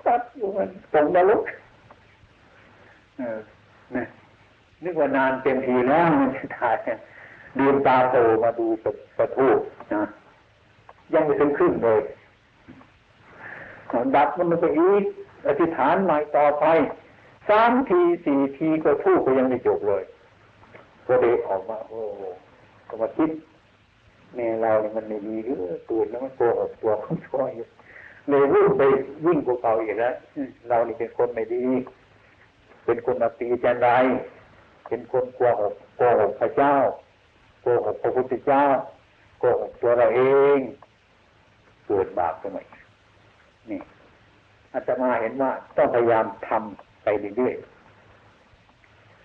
ครับอยู่มันตรงนรกนะนึกว่านานเต็มทีแล้วมันจะถ่ายดูตาโตมาดูประทูนะยังไม่ถึงครึ่งเลยดับมันก็อีกอธิษฐานใหม่ต่อไป3 ที 4 ทีก็ทู่ก็ยังไม่จบเลยก็เด็กออกมาโอ้ก็มาคิดแม่เราเนี่ยมันไม่ดีหรือตื่นแล้วมันโกหกตัวของช่วยเลยวิ่งไปวิ่งกว่าเก่าอีกแล้วเรานี่เป็นคนไม่ดีเป็นคนอภิชาดายเป็นคนโกหกพระเจ้าโกหกพระพุทธเจ้าโกหกตัวเราเองเกิดบาปทำไมนี่อาตมาเห็นว่าต้องพยายามทำไปเรื่อยๆ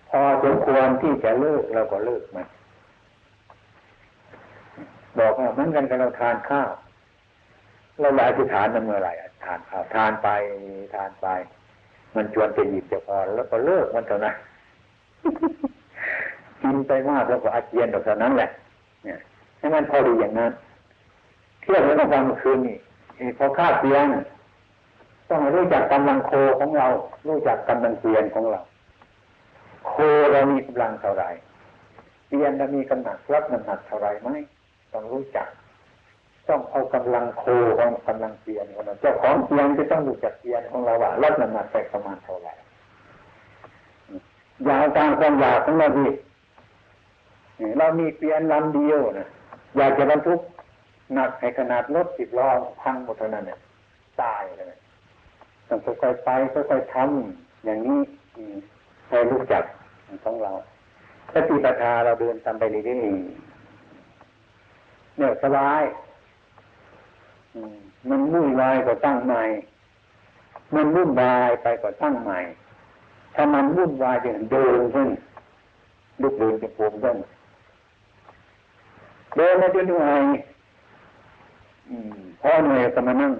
พอจนควรที่จะเลิกเราก็เลิกมันบอกว่าเหมือนกันกับเราทานข้าวเราอธิษฐานมันเมื่อไหร่ทานข้าวทานไปมันชวนจะหยิบจะพอแล้วก็เลิกมันเท่านั้น กินไปมากแล้วก็อาเจียนเท่านั้นแหละเนี่ยให้มันพอดีอย่างนั้นเที่ยงแล้วก็กลางคืนนี่พอข้าเตียงต้องรู้จักกำลังโคของเรารู้จักกำลังเตียนของเราโคเรามีกำลังเท่าไหร่เตียนเรามีกำลังรับน้ำหนักเท่าไหร่ไหมต้องรู้จักต้องเอากำลังโคของกำลังเตียนของเราเจ้าของเตียนจะต้องรู้จักเตียนของเราว่ารับน้ำหนักไปประมาณเท่าไหร่อย่าเอาตามความอยากของเราดิเรามีเตียนลำเดียวนะอยากจะบรรทุกหนักในขนาดรถ10 ล้อพังหมดเท่านั้นเนี่ยตายเลยต้องค่อยๆไปค่อยๆทำอย่างนี้ให้รู้จักของเรา สติปัฏฐานเราเดินทำไปนี่มีเนี่ยสบายมันวุ่นวายก็ตั้งใหม่มันวุ่นวายไปก็ตั้งใหม่ถ้ามันวุ่นวายเดินเดินขึ้นลุกเดินจะปวดขึ้นเดินแล้วจะเหนื่อยพอเหนื่อยก็มานั่ง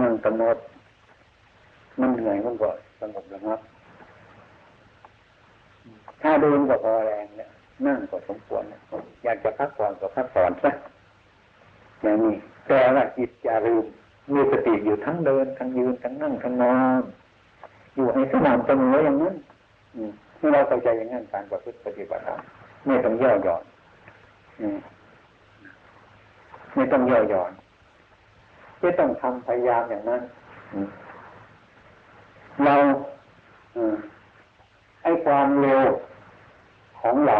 นั่งกำหนดมันเหนื่อยมันก็สงบระงับถ้าเดินก็พอแรงเนี่ยนั่งก็สมควรอยากจะพักผ่อนก็พักผ่อนซะอย่างนี้แต่ละจิตอย่าลืมมีสติอยู่ทั้งเดินทั้งยืนทั้งนั่งทั้งนอนอยู่ให้สม่ำเสมออย่างนั้นที่เราเข้าใจอย่างนั้นการปฏิบัติธรรมไม่ต้องย่อหย่อนไม่ต้องย่อหย่อนไม่ต้องทำพยายามอย่างนั้นเราไอ้ความเร็วของเรา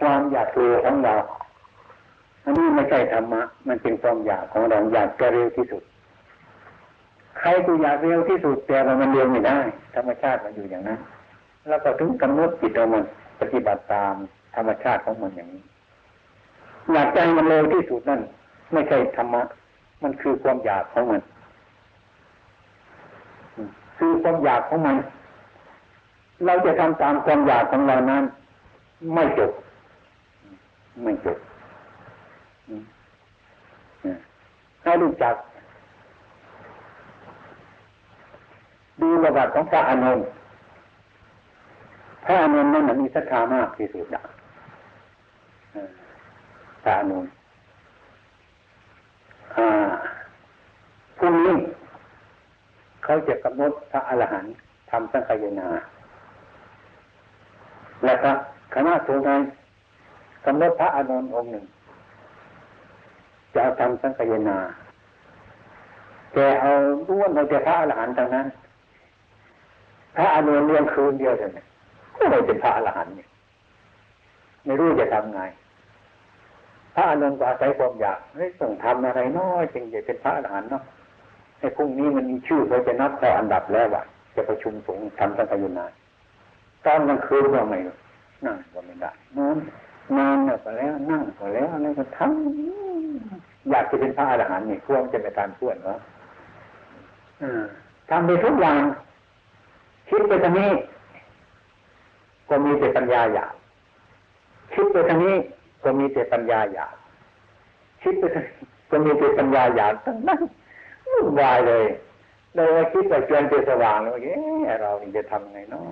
ความอยากเร็วของเราอันนี้ไม่ใช่ธรรมะมันเป็นความอยากของเราอยากจะเร็วที่สุดใครก็อยากเร็วที่สุดแต่มันเร็วไม่ได้ธรรมชาติมันอยู่อย่างนั้นแล้วก็ถึงกำหนดจิตเรามันปฏิบัติตามธรรมชาติของมันอย่างนี้อยากใจมันเร็วที่สุดนั่นไม่ใช่ธรรมะมันคือความอยากของมันคือความอยากของมันเราจะทำตามความอยากของเรานั้นไม่จบให้รู้จักดูประวัติของพระอานนท์พระอานนท์นั้นมีศรัทธามากที่สุดนะพระอานนท์พรุ่งนี้เขาจะกำหนดพระอรหันต์ทำสังฆายนาและพระคณะสงฆ์นั้นกำหนดพระอานนท์องค์หนึ่งจะเอาทำสังฆายนาแต่เอาล้วนเอาแต่พระอรหันต์ทางนั้นพระอานนท์เรียงคืนเดียวเลยก็เลยเป็นพระอรหันต์เนี่ยไม่รู้จะทำไงพระอานนท์ก็อาศัยความอยากเฮ้ยต้องทำอะไรน้อยจึงจะเป็นพระอรหันต์เนาะไอ้พรุ่งนี้มันมีชื่อเขาจะนับแต่อันดับแรกว่ะจะประชุมสงฆ์ทำสังฆายนาตอนกลางคืนก็ไม่นั่งก็ไม่ได้นอนก็แล้วนั่งก็แล้วอะไรก็ทำอยากจะเป็นพระอรหันต์นี่พวกจะไปทานเพื่อนเหรอทำไปทุกอย่างคิดไปทางนี้ก็มีแต่ปัญญาอยากคิดไปทางนี้ก็มีแต่ปัญญาอยากคิดไปทางนี้ก็มีแต่ปัญญาอยากทั้งนั้นวุ่นวายเลยเราคิดไปจนไปสว่างแล้วเราจะทำไงเนาะ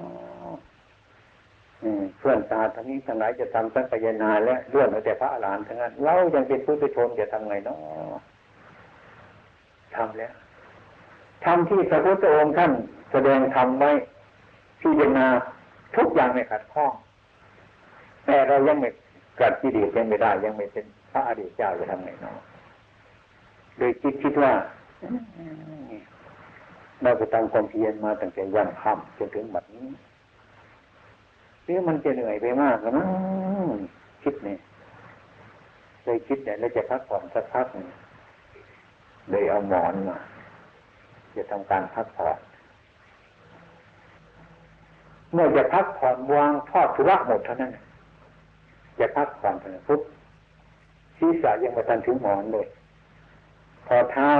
เพื่อนตาทั้งนี้ทั้งหลายจะทำสังฆายนาและล้วนแต่พระอรหันต์ทั้งนั้นเรายังเป็นผู้ประชนจะทำไงเนาะทำแล้วทำที่พระพุทธองค์ท่านแสดงธรรมไว้พิจารณาทุกอย่างไม่ขัดข้องแต่เรายังไม่กัดกิเลสยังไม่ได้ยังไม่เป็นพระอริยเจ้าจะทำไงเนาะโดยคิดว่าเราไปตั้งความเพียรมาตั้งแต่ย่ำค่ำจนถึงบัดนี้หรือมันจะเหนื่อยไปมากแล้วมั้งคิดเนี่ยเลยคิดเนี่ยแล้วจะพักผ่อนสักพักเนี่ยเลยเอาหมอนมาจะทำการพักผ่อนเมื่อจะพักผ่อนวางทอดทุระหมดเท่านั้นจะพักผ่อนเท่านั้นปุ๊บศีรษะยังไม่ทันถึงหมอนเลยพอเท้า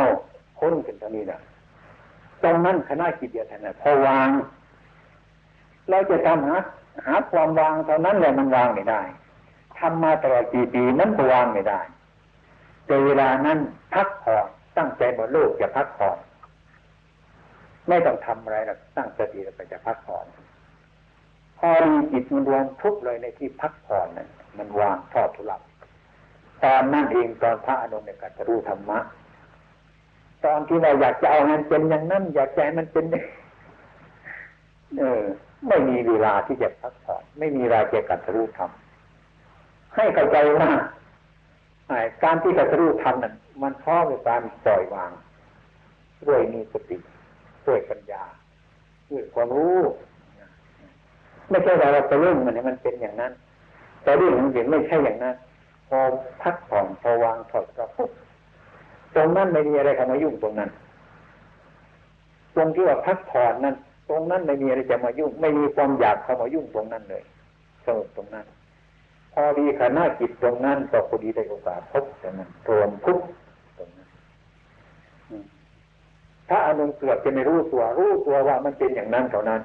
พ้นขึ้นตรงนี้นะตรงนั้นคณะกิจเดียวกันนะพอวางเราจะทำหาความวางเท่านั้นแหละมันวางไม่ได้ทำมาตลอดกี่ปีนั้นก็วางไม่ได้แต่เวลานั้นพักผ่อนตั้งใจบนโลกจะพักผ่อนไม่ต้องทำอะไรหรอกตั้งสติแล้วจะพักผ่อนพอดีจิตมันรวมทุกเลยในที่พักผ่อนนั้นมันวางทอดทุลักตอนนั่นเองตอนพระอนุนเนี่ยก็จะรู้ธรรมะตอนที่เราอยากจะเอามันเป็นอย่างนั้นอยากใจมันเป็นไม่มีเวลาที่จะพักผ่อนไม่มีเวลาจะกัดรู้ธรรมให้เข้าใจว่าการที่กัดรู้ธรรมนั้นมันพร้อมกับการปล่อยวางด้วยมีสติด้วยปัญญาด้วยความรู้ไม่ใช่ว่าเราไปเรื่องมันเนี่ยมันเป็นอย่างนั้นแต่เรื่องมันเป็นไม่ใช่อย่างนั้นพอพักผ่อนพอวางถอดกระปุกตรงนั้นไม่มีอะไรเข้ามายุ่งตรงนั้นตรงที่ว่าพักผ่อนนั้น ตรงนั้นไม่มีอะไรจะมายุ่งไม่มีความอยากเข้ามายุ่งตรงนั้นเลยสงบตรงนั้นพอดีขณะจิตตรงนั้นต่อพอดีได้โอกาสพบตรงนั้นรวมทุกตรงนั้นถ้าอารมณ์เกิดจะไม่รู้ตัวรู้ตัวว่ามันเป็นอย่างนั้นเท่านั้น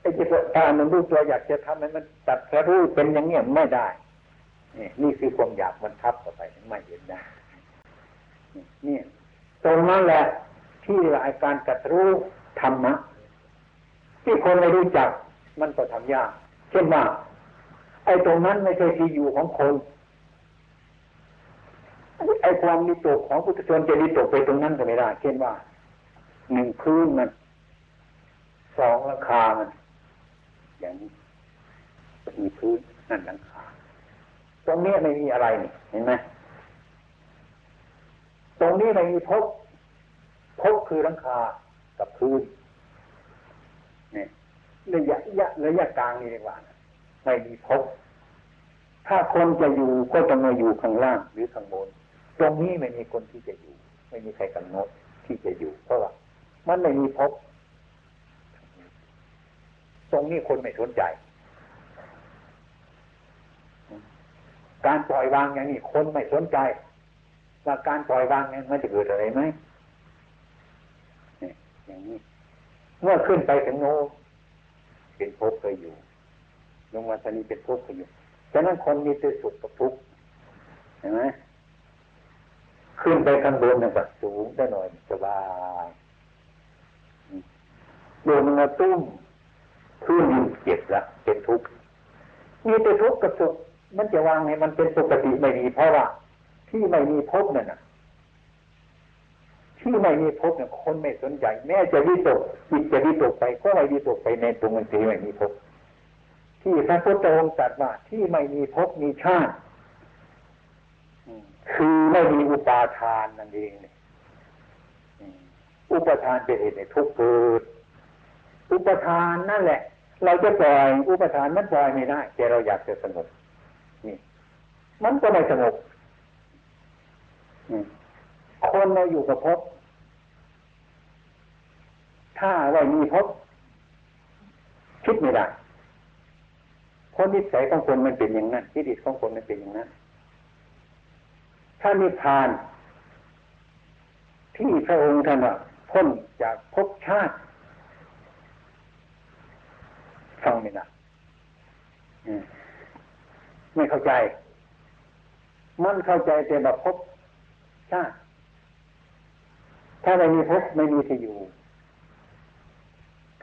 ไอ้จิตตามันรู้ตัวอยากจะทำให้มันตัดกระรู้เป็นอย่างเงี้ยไม่ได้นี่คือความอยากมันทับต่อไปไม่เห็นได้นี่ตรงนั้นแหละที่อาการกระรู้ธรรมะที่คนไม่รู้จักมันก็ทำยากเช่นว่าไอ้ตรงนั้นไม่ใช่ที่อยู่ของคนไอ้ความนิโตของพุทธชนจะนิโตไปตรงนั้นก็ไม่ได้เช่นว่าหนึ่งพื้นมันสองหลังคามันอย่างนี้มีพื้นนั่นหลังคาตรงนี้ไม่มีอะไรนี่เห็นไหมตรงนี้ไม่มีภพภพคือหลังคากับพื้นเนี่ยระยะกลางนี่เรียกว่าไม่มีภพถ้าคนจะอยู่ก็ต้องมาอยู่ข้างล่างหรือข้างบนตรงนี้ไม่มีคนที่จะอยู่ไม่มีใครกำหนดที่จะอยู่เพราะว่ามันไม่มีภพตรงนี้คนไม่สนใจการปล่อยวางอย่างนี้คนไม่สนใจว่าการปล่อยวางนั้นมันจะเกิดอะไรไหมอย่างนี้เมื่อขึ้นไปถึงโน้นเป็นภพเคยอยู่ลงมาตอนนี้เป็นภพเคยอยู่ฉะนั้นคนมีแต่สุขกับทุกข์เห็นไหมขึ้นไปข้างบนนั่นก็สูงได้หน่อยสบายโดนมันตุ้มพื้นดินเจ็บละเป็นทุกข์มีแต่ทุกข์กับสุขมันจะวางให้มันเป็นปกติไม่ดีเพราะว่าที่ไม่มีภพนั่นน่ะที่ไม่มีภพเนี่ยคนไม่สนใจแม้จะวิตกจิตจะวิตกไปก็ไม่วิตกไปในตรงนั้นที่ไม่มีภพที่พระพุทธองค์ตรัสว่าที่ไม่มีภพมีชาติคือไม่มีอุปาทานนั่นเองอุปาทานเป็นเหตุในทุกข์เกิดอุปาทานนั่นแหละเราจะปล่อยอุปาทานมันปล่อยไม่ได้แต่เราอยากจะสงบนี่มันก็ไม่สงบคนเราอยู่กับภพถ้าว่ามีภพคิดไม่ได้เพราะนิสัยของคนมันเป็นอย่างนั้นนิสัยของคนมันเป็นอย่างนั้นถ้านิพพานที่พระองค์ท่านว่าพ้นจากภพชาติฟังไม่ได้ไม่เข้าใจมันเข้าใจแต่แบบภพชาติถ้าไม่มีภพไม่มีที่อยู่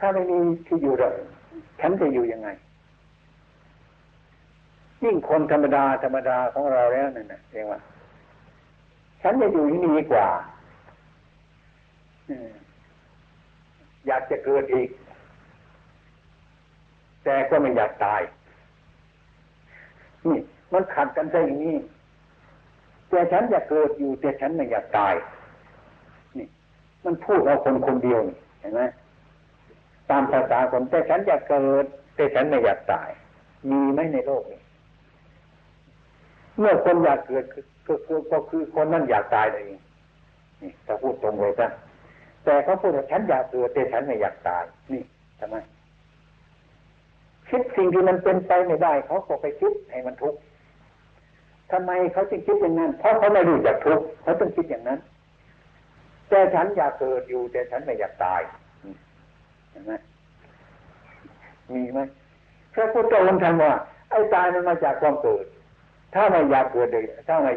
ถ้าไม่มีที่อยู่แล้วฉันจะอยู่ยังไงยิ่งคนธรรมดาของเราแล้วนั่นน่ะเรียกว่าฉันจะอยู่ที่นี่ดีกว่าอยากจะเกิดอีกแต่ก็ไม่อยากตายนี่มันขัดกันได้อย่างนี้แต่ฉันอยากเกิดอยู่แต่ฉันไม่อยากตายนี่มันพูดเอาคนเดียวนี่เห็นไหมตามภาษาคนแต่ฉันอยากเกิดแต่ฉันไม่อยากตายมีไหมในโลกนี้เมื่อคนอยากเกิดก็คือคนนั้นอยากตายเลยนี่ถ้าพูดตรงเลยนะแต่เขาพูดว่าฉันอยากเกิดแต่ฉันไม่อยากตายนี่ใช่ไหมคิดสิ่งที่มันเป็นไปไม่ได้เขาก็ไปคิดให้มันทุกข์ทำไมเขาจึงคิดอย่างนั้นเพราะเขาไม่รู้จักทุกข์เขาต้องคิดอย่างนั้นแต่ฉันอยากเกิดอยู่แต่ฉันไม่อยากตายเห็นไหมมีไหมพระพุทธองค์ท่านว่าไอ้ตายมันมาจากความเกิดถ้าไม่อยากเกิดเลยถ้าไม่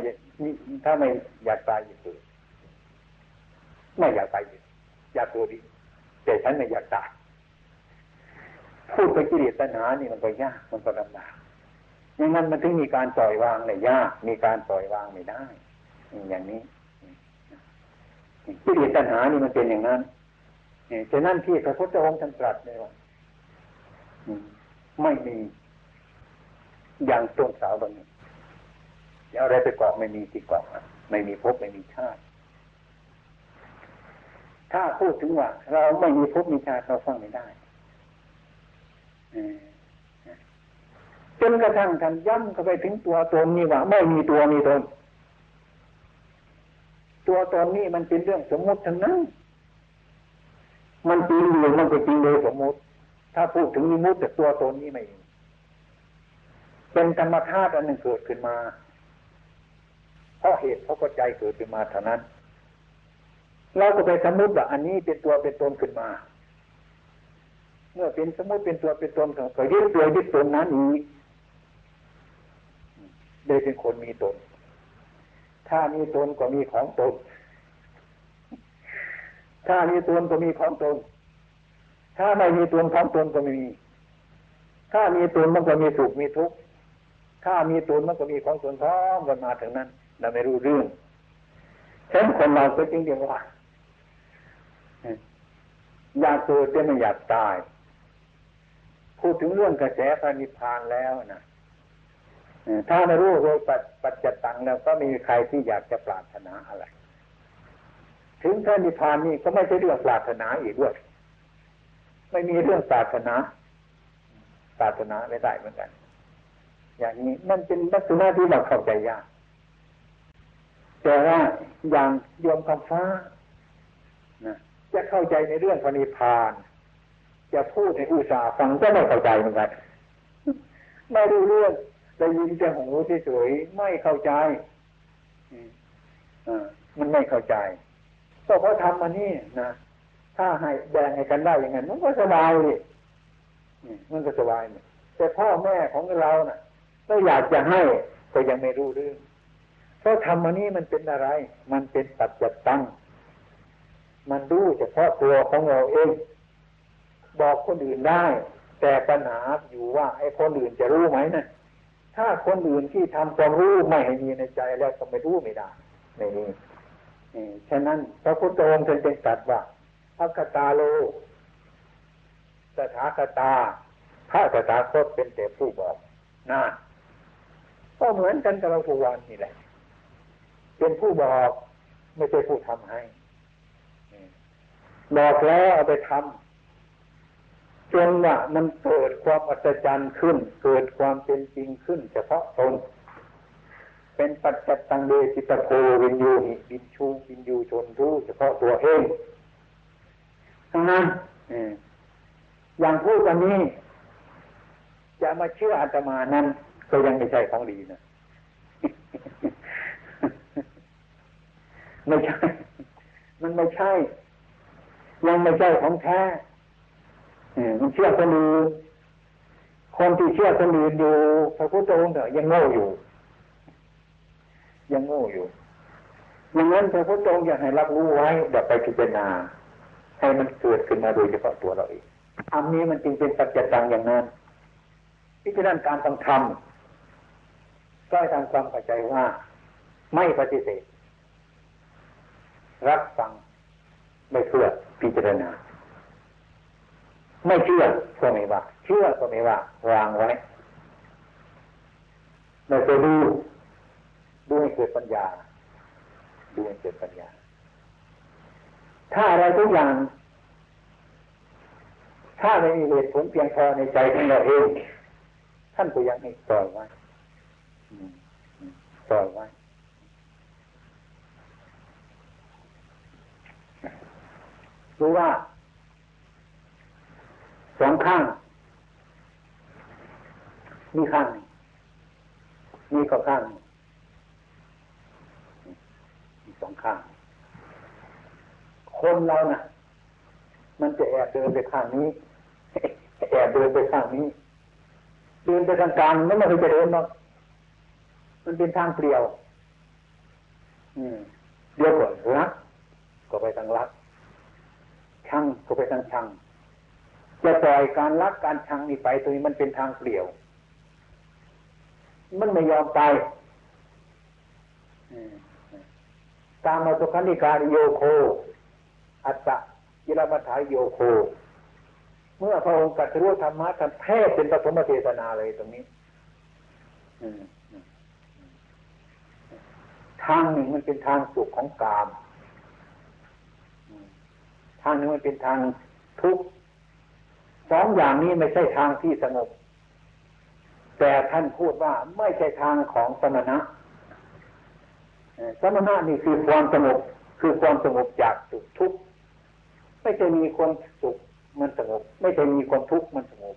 อยากตายจะเกิดไม่อยากตายอยากเกิดแต่ฉันไม่อยากตายพูดไปกิเลสตัณหานี่มันก็ยากมันก็ลำบากอย่างนั้นมันถึงมีการปล่อยวางเลยยากมีการปล่อยวางไม่ได้อย่างนี้กิเลสตัณหานี่มันเป็นอย่างนั้นฉะนั้นที่พระพุทธองค์ท่านตรัสเลยว่าไม่มีอย่างต้นสาวตรงนี้จะอะไรไปเกาะไม่มีที่เกาะไม่มีภพไม่มีชาติถ้าพูดถึงว่าเราไม่มีภพมีชาติเราฟังไม่ได้จนกระทั่งท่านย่ำเข้าไปถึงตัวตนนี่ว่าไม่มีตัวมีตนตัวตนนี่มันเป็นเรื่องสมมติทั้งนั้น มันจริงหรือมันเป็นจริงเลยสมมติถ้าพูดถึงนิมุตแต่ตัวตนนี่ไม่เป็นธรรมธาตุอันหนึ่งเกิดขึ้นมาเพราะเหตุเพราะปัจจัยเกิดขึ้นมาเท่านั้นเราก็ไปสมมติว่าอันนี้เป็นตัวเป็นตนขึ้นมาเมื่อเป็นสมมติเป็นตัวเป็นตนก็ยึดตัวยึดตนนั้นอีกได้เป็นคนมีตนถ้ามีตนก็มีของตนถ้ามีตนก็มีของตนถ้าไม่มีตนของตนก็ไม่มีถ้ามีตนมันก็มีสุขมีทุกข์ถ้ามีตนมันก็มีของตนพร้อมกันมาถึงนั้นเราไม่รู้เรื่องเช่นคนเราก็จริงเดียวว่าอยากเกิดแต่ไม่อยากตายพูดถึงเรื่องกระแสพระนิพพานแล้วนะถ้าไม่รู้โดยปัจจตังแล้วก็ไม่มีใครที่อยากจะปรารถนาอะไรถึงพระนิพพานนี่ก็ไม่ใช่เรื่องปรารถนาอีกด้วยไม่มีเรื่องปรารถนาไม่ได้เหมือนกันอย่างนี้มันเป็นลักษณะที่เราเข้าใจยากแต่ว่าอย่างโยมคำฟ้านะจะเข้าใจในเรื่องพระนิพพานจะพูดในอุตสาหฟังก็ไม่เข้าใจเหมือนกันไม่รู้เรื่องได้ยินแต่หูเฉยๆไม่เข้าใจมันไม่เข้าใจก็เพราะทำมานี่นะถ้าให้แบ่งให้กันได้อย่างนั้นมันก็สบายเลยมันก็สบายเนี่ยแต่พ่อแม่ของเราน่ะก็อยากจะให้ก็ยังไม่รู้เรื่องเพราะทำมานี่มันเป็นอะไรมันเป็นปัจจัตตังมันรู้เฉพาะตัวของเราเองบอกคนอื่นได้แต่ปัญหาอยู่ว่าไอ้คนอื่นจะรู้ไหมนะถ้าคนอื่นที่ทำความรู้ไม่ให้มีในใจแล้วก็ไม่รู้ไม่ได้ในนี้ฉะนั้นพระพุทธองค์จึงตรัสว่าภคตาโลตถาคตาพระตถาคตเป็นแต่ผู้บอกนะก็เหมือนกันกับเราทุกวันนี่แหละเป็นผู้บอกไม่ใช่ผู้ทำให้บอกแล้วเอาไปทำจนว่ามันเกิดความอัศจรรย์ขึ้นเกิดความเป็นจริงขึ้นเฉพาะตนเป็นปัจจัตตังเดจิตโกวินยูหิวินชูวินยูชนรู้เฉพาะตัวเองทั้งนั้นอย่างพูดกันนี้จะมาเชื่ออาตมานั้นก็ยังไม่ใช่ของดีนะไม่ใช่มันไม่ใช่ยังไม่ใช่ของแท้มันเชื่อคนอื่นคนที่เชื่อคนอื่นอยู่พระพุทธองค์เนี่ยยังโง่อยู่อย่างนั้นพระพุทธองค์อยากให้รับรู้ไว้เดี๋ยวไปพิจารณาให้มันเกิดขึ้นมาโดยเฉพาะตัวเราเองอันนี้มันจึงเป็นปัจจัยต่างอย่างนั้นพิจารณาการฟังธรรมก็ให้ทำความเข้าใจว่าไม่ปฏิเสธรับฟังไม่เชื่อพิจารณาไม่เชื่อก็ไม่ว่าเชื่อก็ไม่ว่าวางไว้เราจะดูให้เกิดปัญญาดูให้เกิดปัญญาถ้าอะไรทุกอย่างถ้าไม่มีเหตุผลเพียงพอในใจของเราเองท่านก็ยังให้ปล่อยไว้รู้ว่าสองข้างมีข้างมีก็ข้างมีสองข้างคนเราน่ะมันจะแอบเดินไปข้างนี้แอบเดินไปข้างนี้เดินไปกลางๆมันไม่เคยจะเดินหรอกมันเป็นทางเปลี่ยวเดี๋ยวก่อนรักก็ไปทางรักชังก็ไปทางชังจะปล่อยการรักการชังนี่ไปตัวนี้มันเป็นทางเปลี่ยวมันไม่ยอมไปตามมาสุขันธิการโยโคอัตตะยิรมัฏฐายโยโคเมื่อพระองค์ตรัสรู้ธรรมะท่านแท้เป็นปฐมเทศนาเลยตรงนี้ทางหนึ่งมันเป็นทางสุขของกามทางหนึ่งมันเป็นทางทุกข์สองอย่างนี้ไม่ใช่ทางที่สงบแต่ท่านพูดว่าไม่ใช่ทางของสมณะสมณะนี่คือความสงบจากทุกข์ ไม่เคยมีความสุขมันสงบไม่เคยมีความทุกข์มันสงบ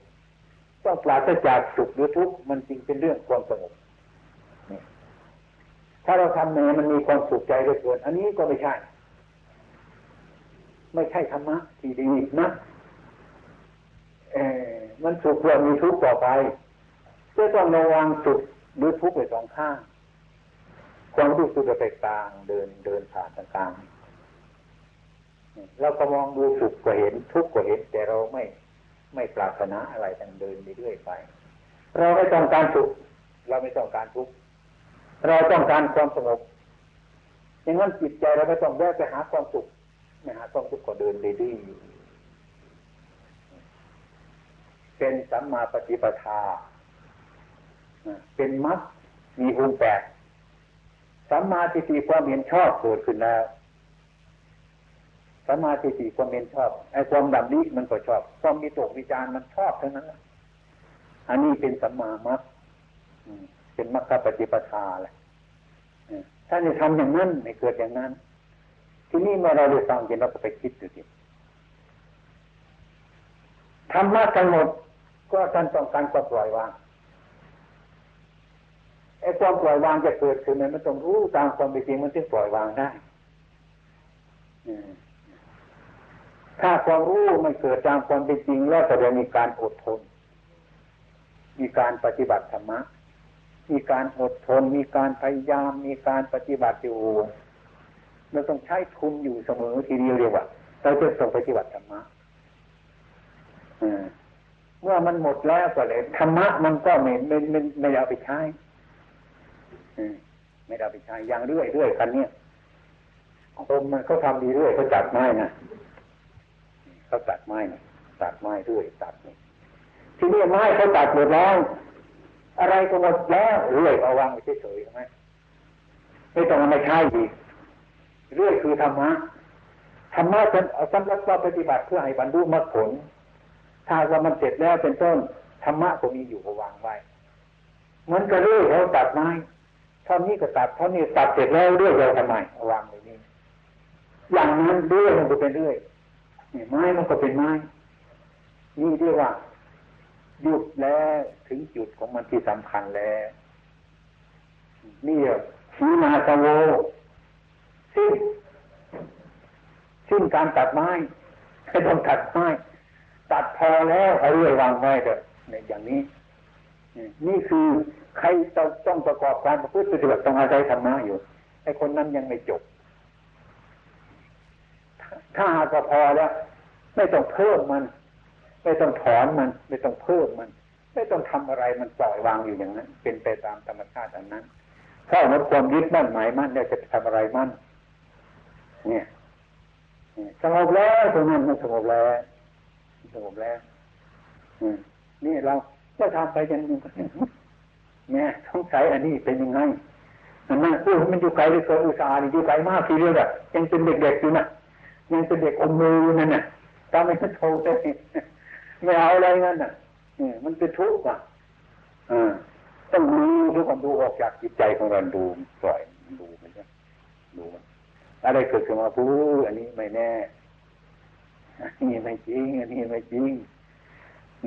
ต้องปราศจากสุขหรือทุกข์มันจริงเป็นเรื่องความสงบถ้าเราทำเนี่ยมันมีความสุขใจเหลือเกินอันนี้ก็ไม่ใช่ธรรมะที่ดีนะมันสุขเรามีทุกข์ต่อไปจะต้องระวังสุขหรือทุกข์ไว้สองข้างความรู้สึกแตกต่างเดินผ่านต่างๆเราก็มองดูสุขก็เห็นทุกข์ก็เห็นแต่เราไม่ปรารถนาอะไรทั้งเดินไปเรื่อยไปเราไม่ต้องการสุขเราไม่ต้องการทุกข์เราต้องการความสงบอย่างนั้นจิตใจเราไม่ต้องแวะไปหาความสุขไม่หาความทุกข์ก็เดินไปดื้อเป็นสัมมาปฏิปทาเป็นมรรคมีองค์แปดสัมมาทิฏฐิความเห็นชอบเกิดขึ้นแล้วสัมมาทิฏฐิความเห็นชอบไอ้ความดับนี้มันก็ชอบความวิตกวิจารมันชอบทั้งนั้นอันนี้เป็นสัมมามรรคเป็นมรรคปฏิปทาแหละถ้าจะทำอย่างนั้นให้เกิดอย่างนั้นทีนี้เมื่อเราได้ฟังจนเราก็ไปคิดดูสิธรรมะทั้งหมดก็ท่านต้องการความปล่อยวางไอ้ความปล่อยวางจะเกิดขึ้นมันต้องรู้ตามความเป็นจริงมันถึงปล่อยวางได้ถ้าความรู้มันเกิดตามความเป็นจริงแล้วก็จะมีการอดทนมีการปฏิบัติธรรมะมีการอดทนมีการพยายามมีการปฏิบัติอยู่เราต้องใช้ทุนอยู่เสมอทีเดียวเรียกว่าเราจะส่งปฏิบัติธรรมะเมื่อมันหมดแล้วก็เลยธรรมะมันก็ไม่เอาไปใช้ไม่เอาไปใช้อย่างเรื่อยกันเนี่ยคนมันเขาทำดีเรื่อยเขาจัดไม้นะเขาจัดไม้นะจัดไม้เรื่อยจัดนี่ทีนี้ไม้เขาจัดหมดแล้วอะไรก็หมดแล้วเรื่อยเอาวางไว้เฉยๆใช่ไหมไม่ต้องมาใช้อีกเรื่อยคือธรรมะฉันเอาสำรับว่าปฏิบัติเพื่อให้บรรลุมรรคผลถ้าว่ามันเสร็จแล้วเป็นต้นธรรมะก็มีอยู่ก็วางไว้เหมือนกับเรื่อยเราตัดไม้ท่อนนี้ก็ตัดท่อนนี้ตัดเสร็จแล้วเรื่อยเราทำไมเอาวางไว้นี่อย่างนั้นเรื่อยมันก็เป็นเรื่อยไม้มันก็เป็นไม้นี่เรียกว่าหยุดแล้วถึงจุดของมันที่สำคัญแล้วนี่สีมาสโวซึ่งการตัดไม้ไม่ต้องตัดไม้ตัดพอแล้วเอาเรื่อยวางไว้เถอะในอย่างนี้นี่คือใครต้องประกอบการประพฤติปฏิบัติต้องอาศัยธรรมะอยู่ไอ้คนนั้นยังไม่จบถ้าหากพอแล้วไม่ต้องเพิ่มมันไม่ต้องถอนมันไม่ต้องเพิ่มมันไม่ต้องทำอะไรมันปล่อยวางอยู่อย่างนั้นเป็นไปตามธรรมชาติอันนั้นถ้ามันความยึดมั่นหมายมั่นเนี่ยจะทำอะไรมั่นเนี่ยสงบแล้วตรงนั้นมันสงบแล้วนี่เราก็ทำไปจนเนี่ยสงสัยอันนี้เป็นยังไงมันน่าพูดมันอยู่ไกลเลยเคยอุตส่าห์อยู่ไกลมากทีเดียวแบบยังเป็นเด็กๆอยู่นะยังเป็นเด็กอมมือนั่นน่ะตามไม่ทันโทรได้ไม่เอาอะไรงั้นน่ะมันเป็นทุกข์อ่ะต้องดูทุกคนดูออกจากจิตใจของเราดูปล่อยดูมันนะดูมันอะไรเกิดขึ้นมาปุ๊บอันนี้ไม่แน่อันนี้ไม่จริงอันนี้ไม่จริง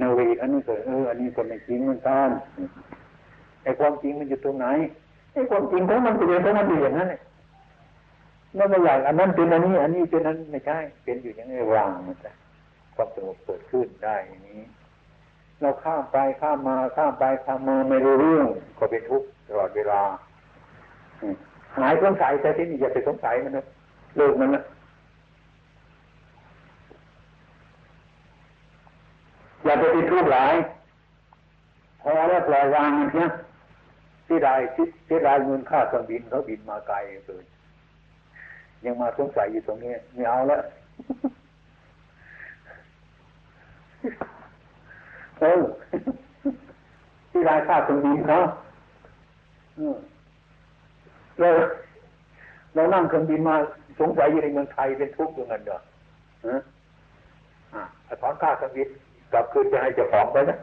นาวีอันนี้เกิดอันนี้ก็ไม่จริงเหมือนกันไอ้ความจริงมันอยู่ตรงไหนไอ้ความจริงของมันเป็นอย่างนั้นอย่างนั้นเลยนั่นไม่ใหญ่อันนั้นเป็นอันนี้อันนี้เป็นนั้นไม่ใช่เป็นอยู่อย่างไรวางมันจะความสงบเกิดขึ้นได้อย่างนี้เราข้ามไปข้ามมาไม่รู้เรื่องก็เป็นทุกข์ตลอดเวลาหายสงสัยแต่ที่นี่อย่าไปสงสัยมันนะเลิกมันนะอย่าไปติดรูปหลายพอแล้วปล่อยวางมันเถอะที่ได้เงินค่าเครื่องบินเขาบินมาไกลเกินยังมาสงสัยอยู่ตรงนี้ไม่เอาแล้วที่รายค่าคนดีเขาเรานั่งเครื่องบินมาสงสัยอยู่ในเมืองไทยเป็นทุกข์อย่างนั้นเหรอถอนค่าเครื่องบินกลับคืนจะให้เจ้าของไปนะ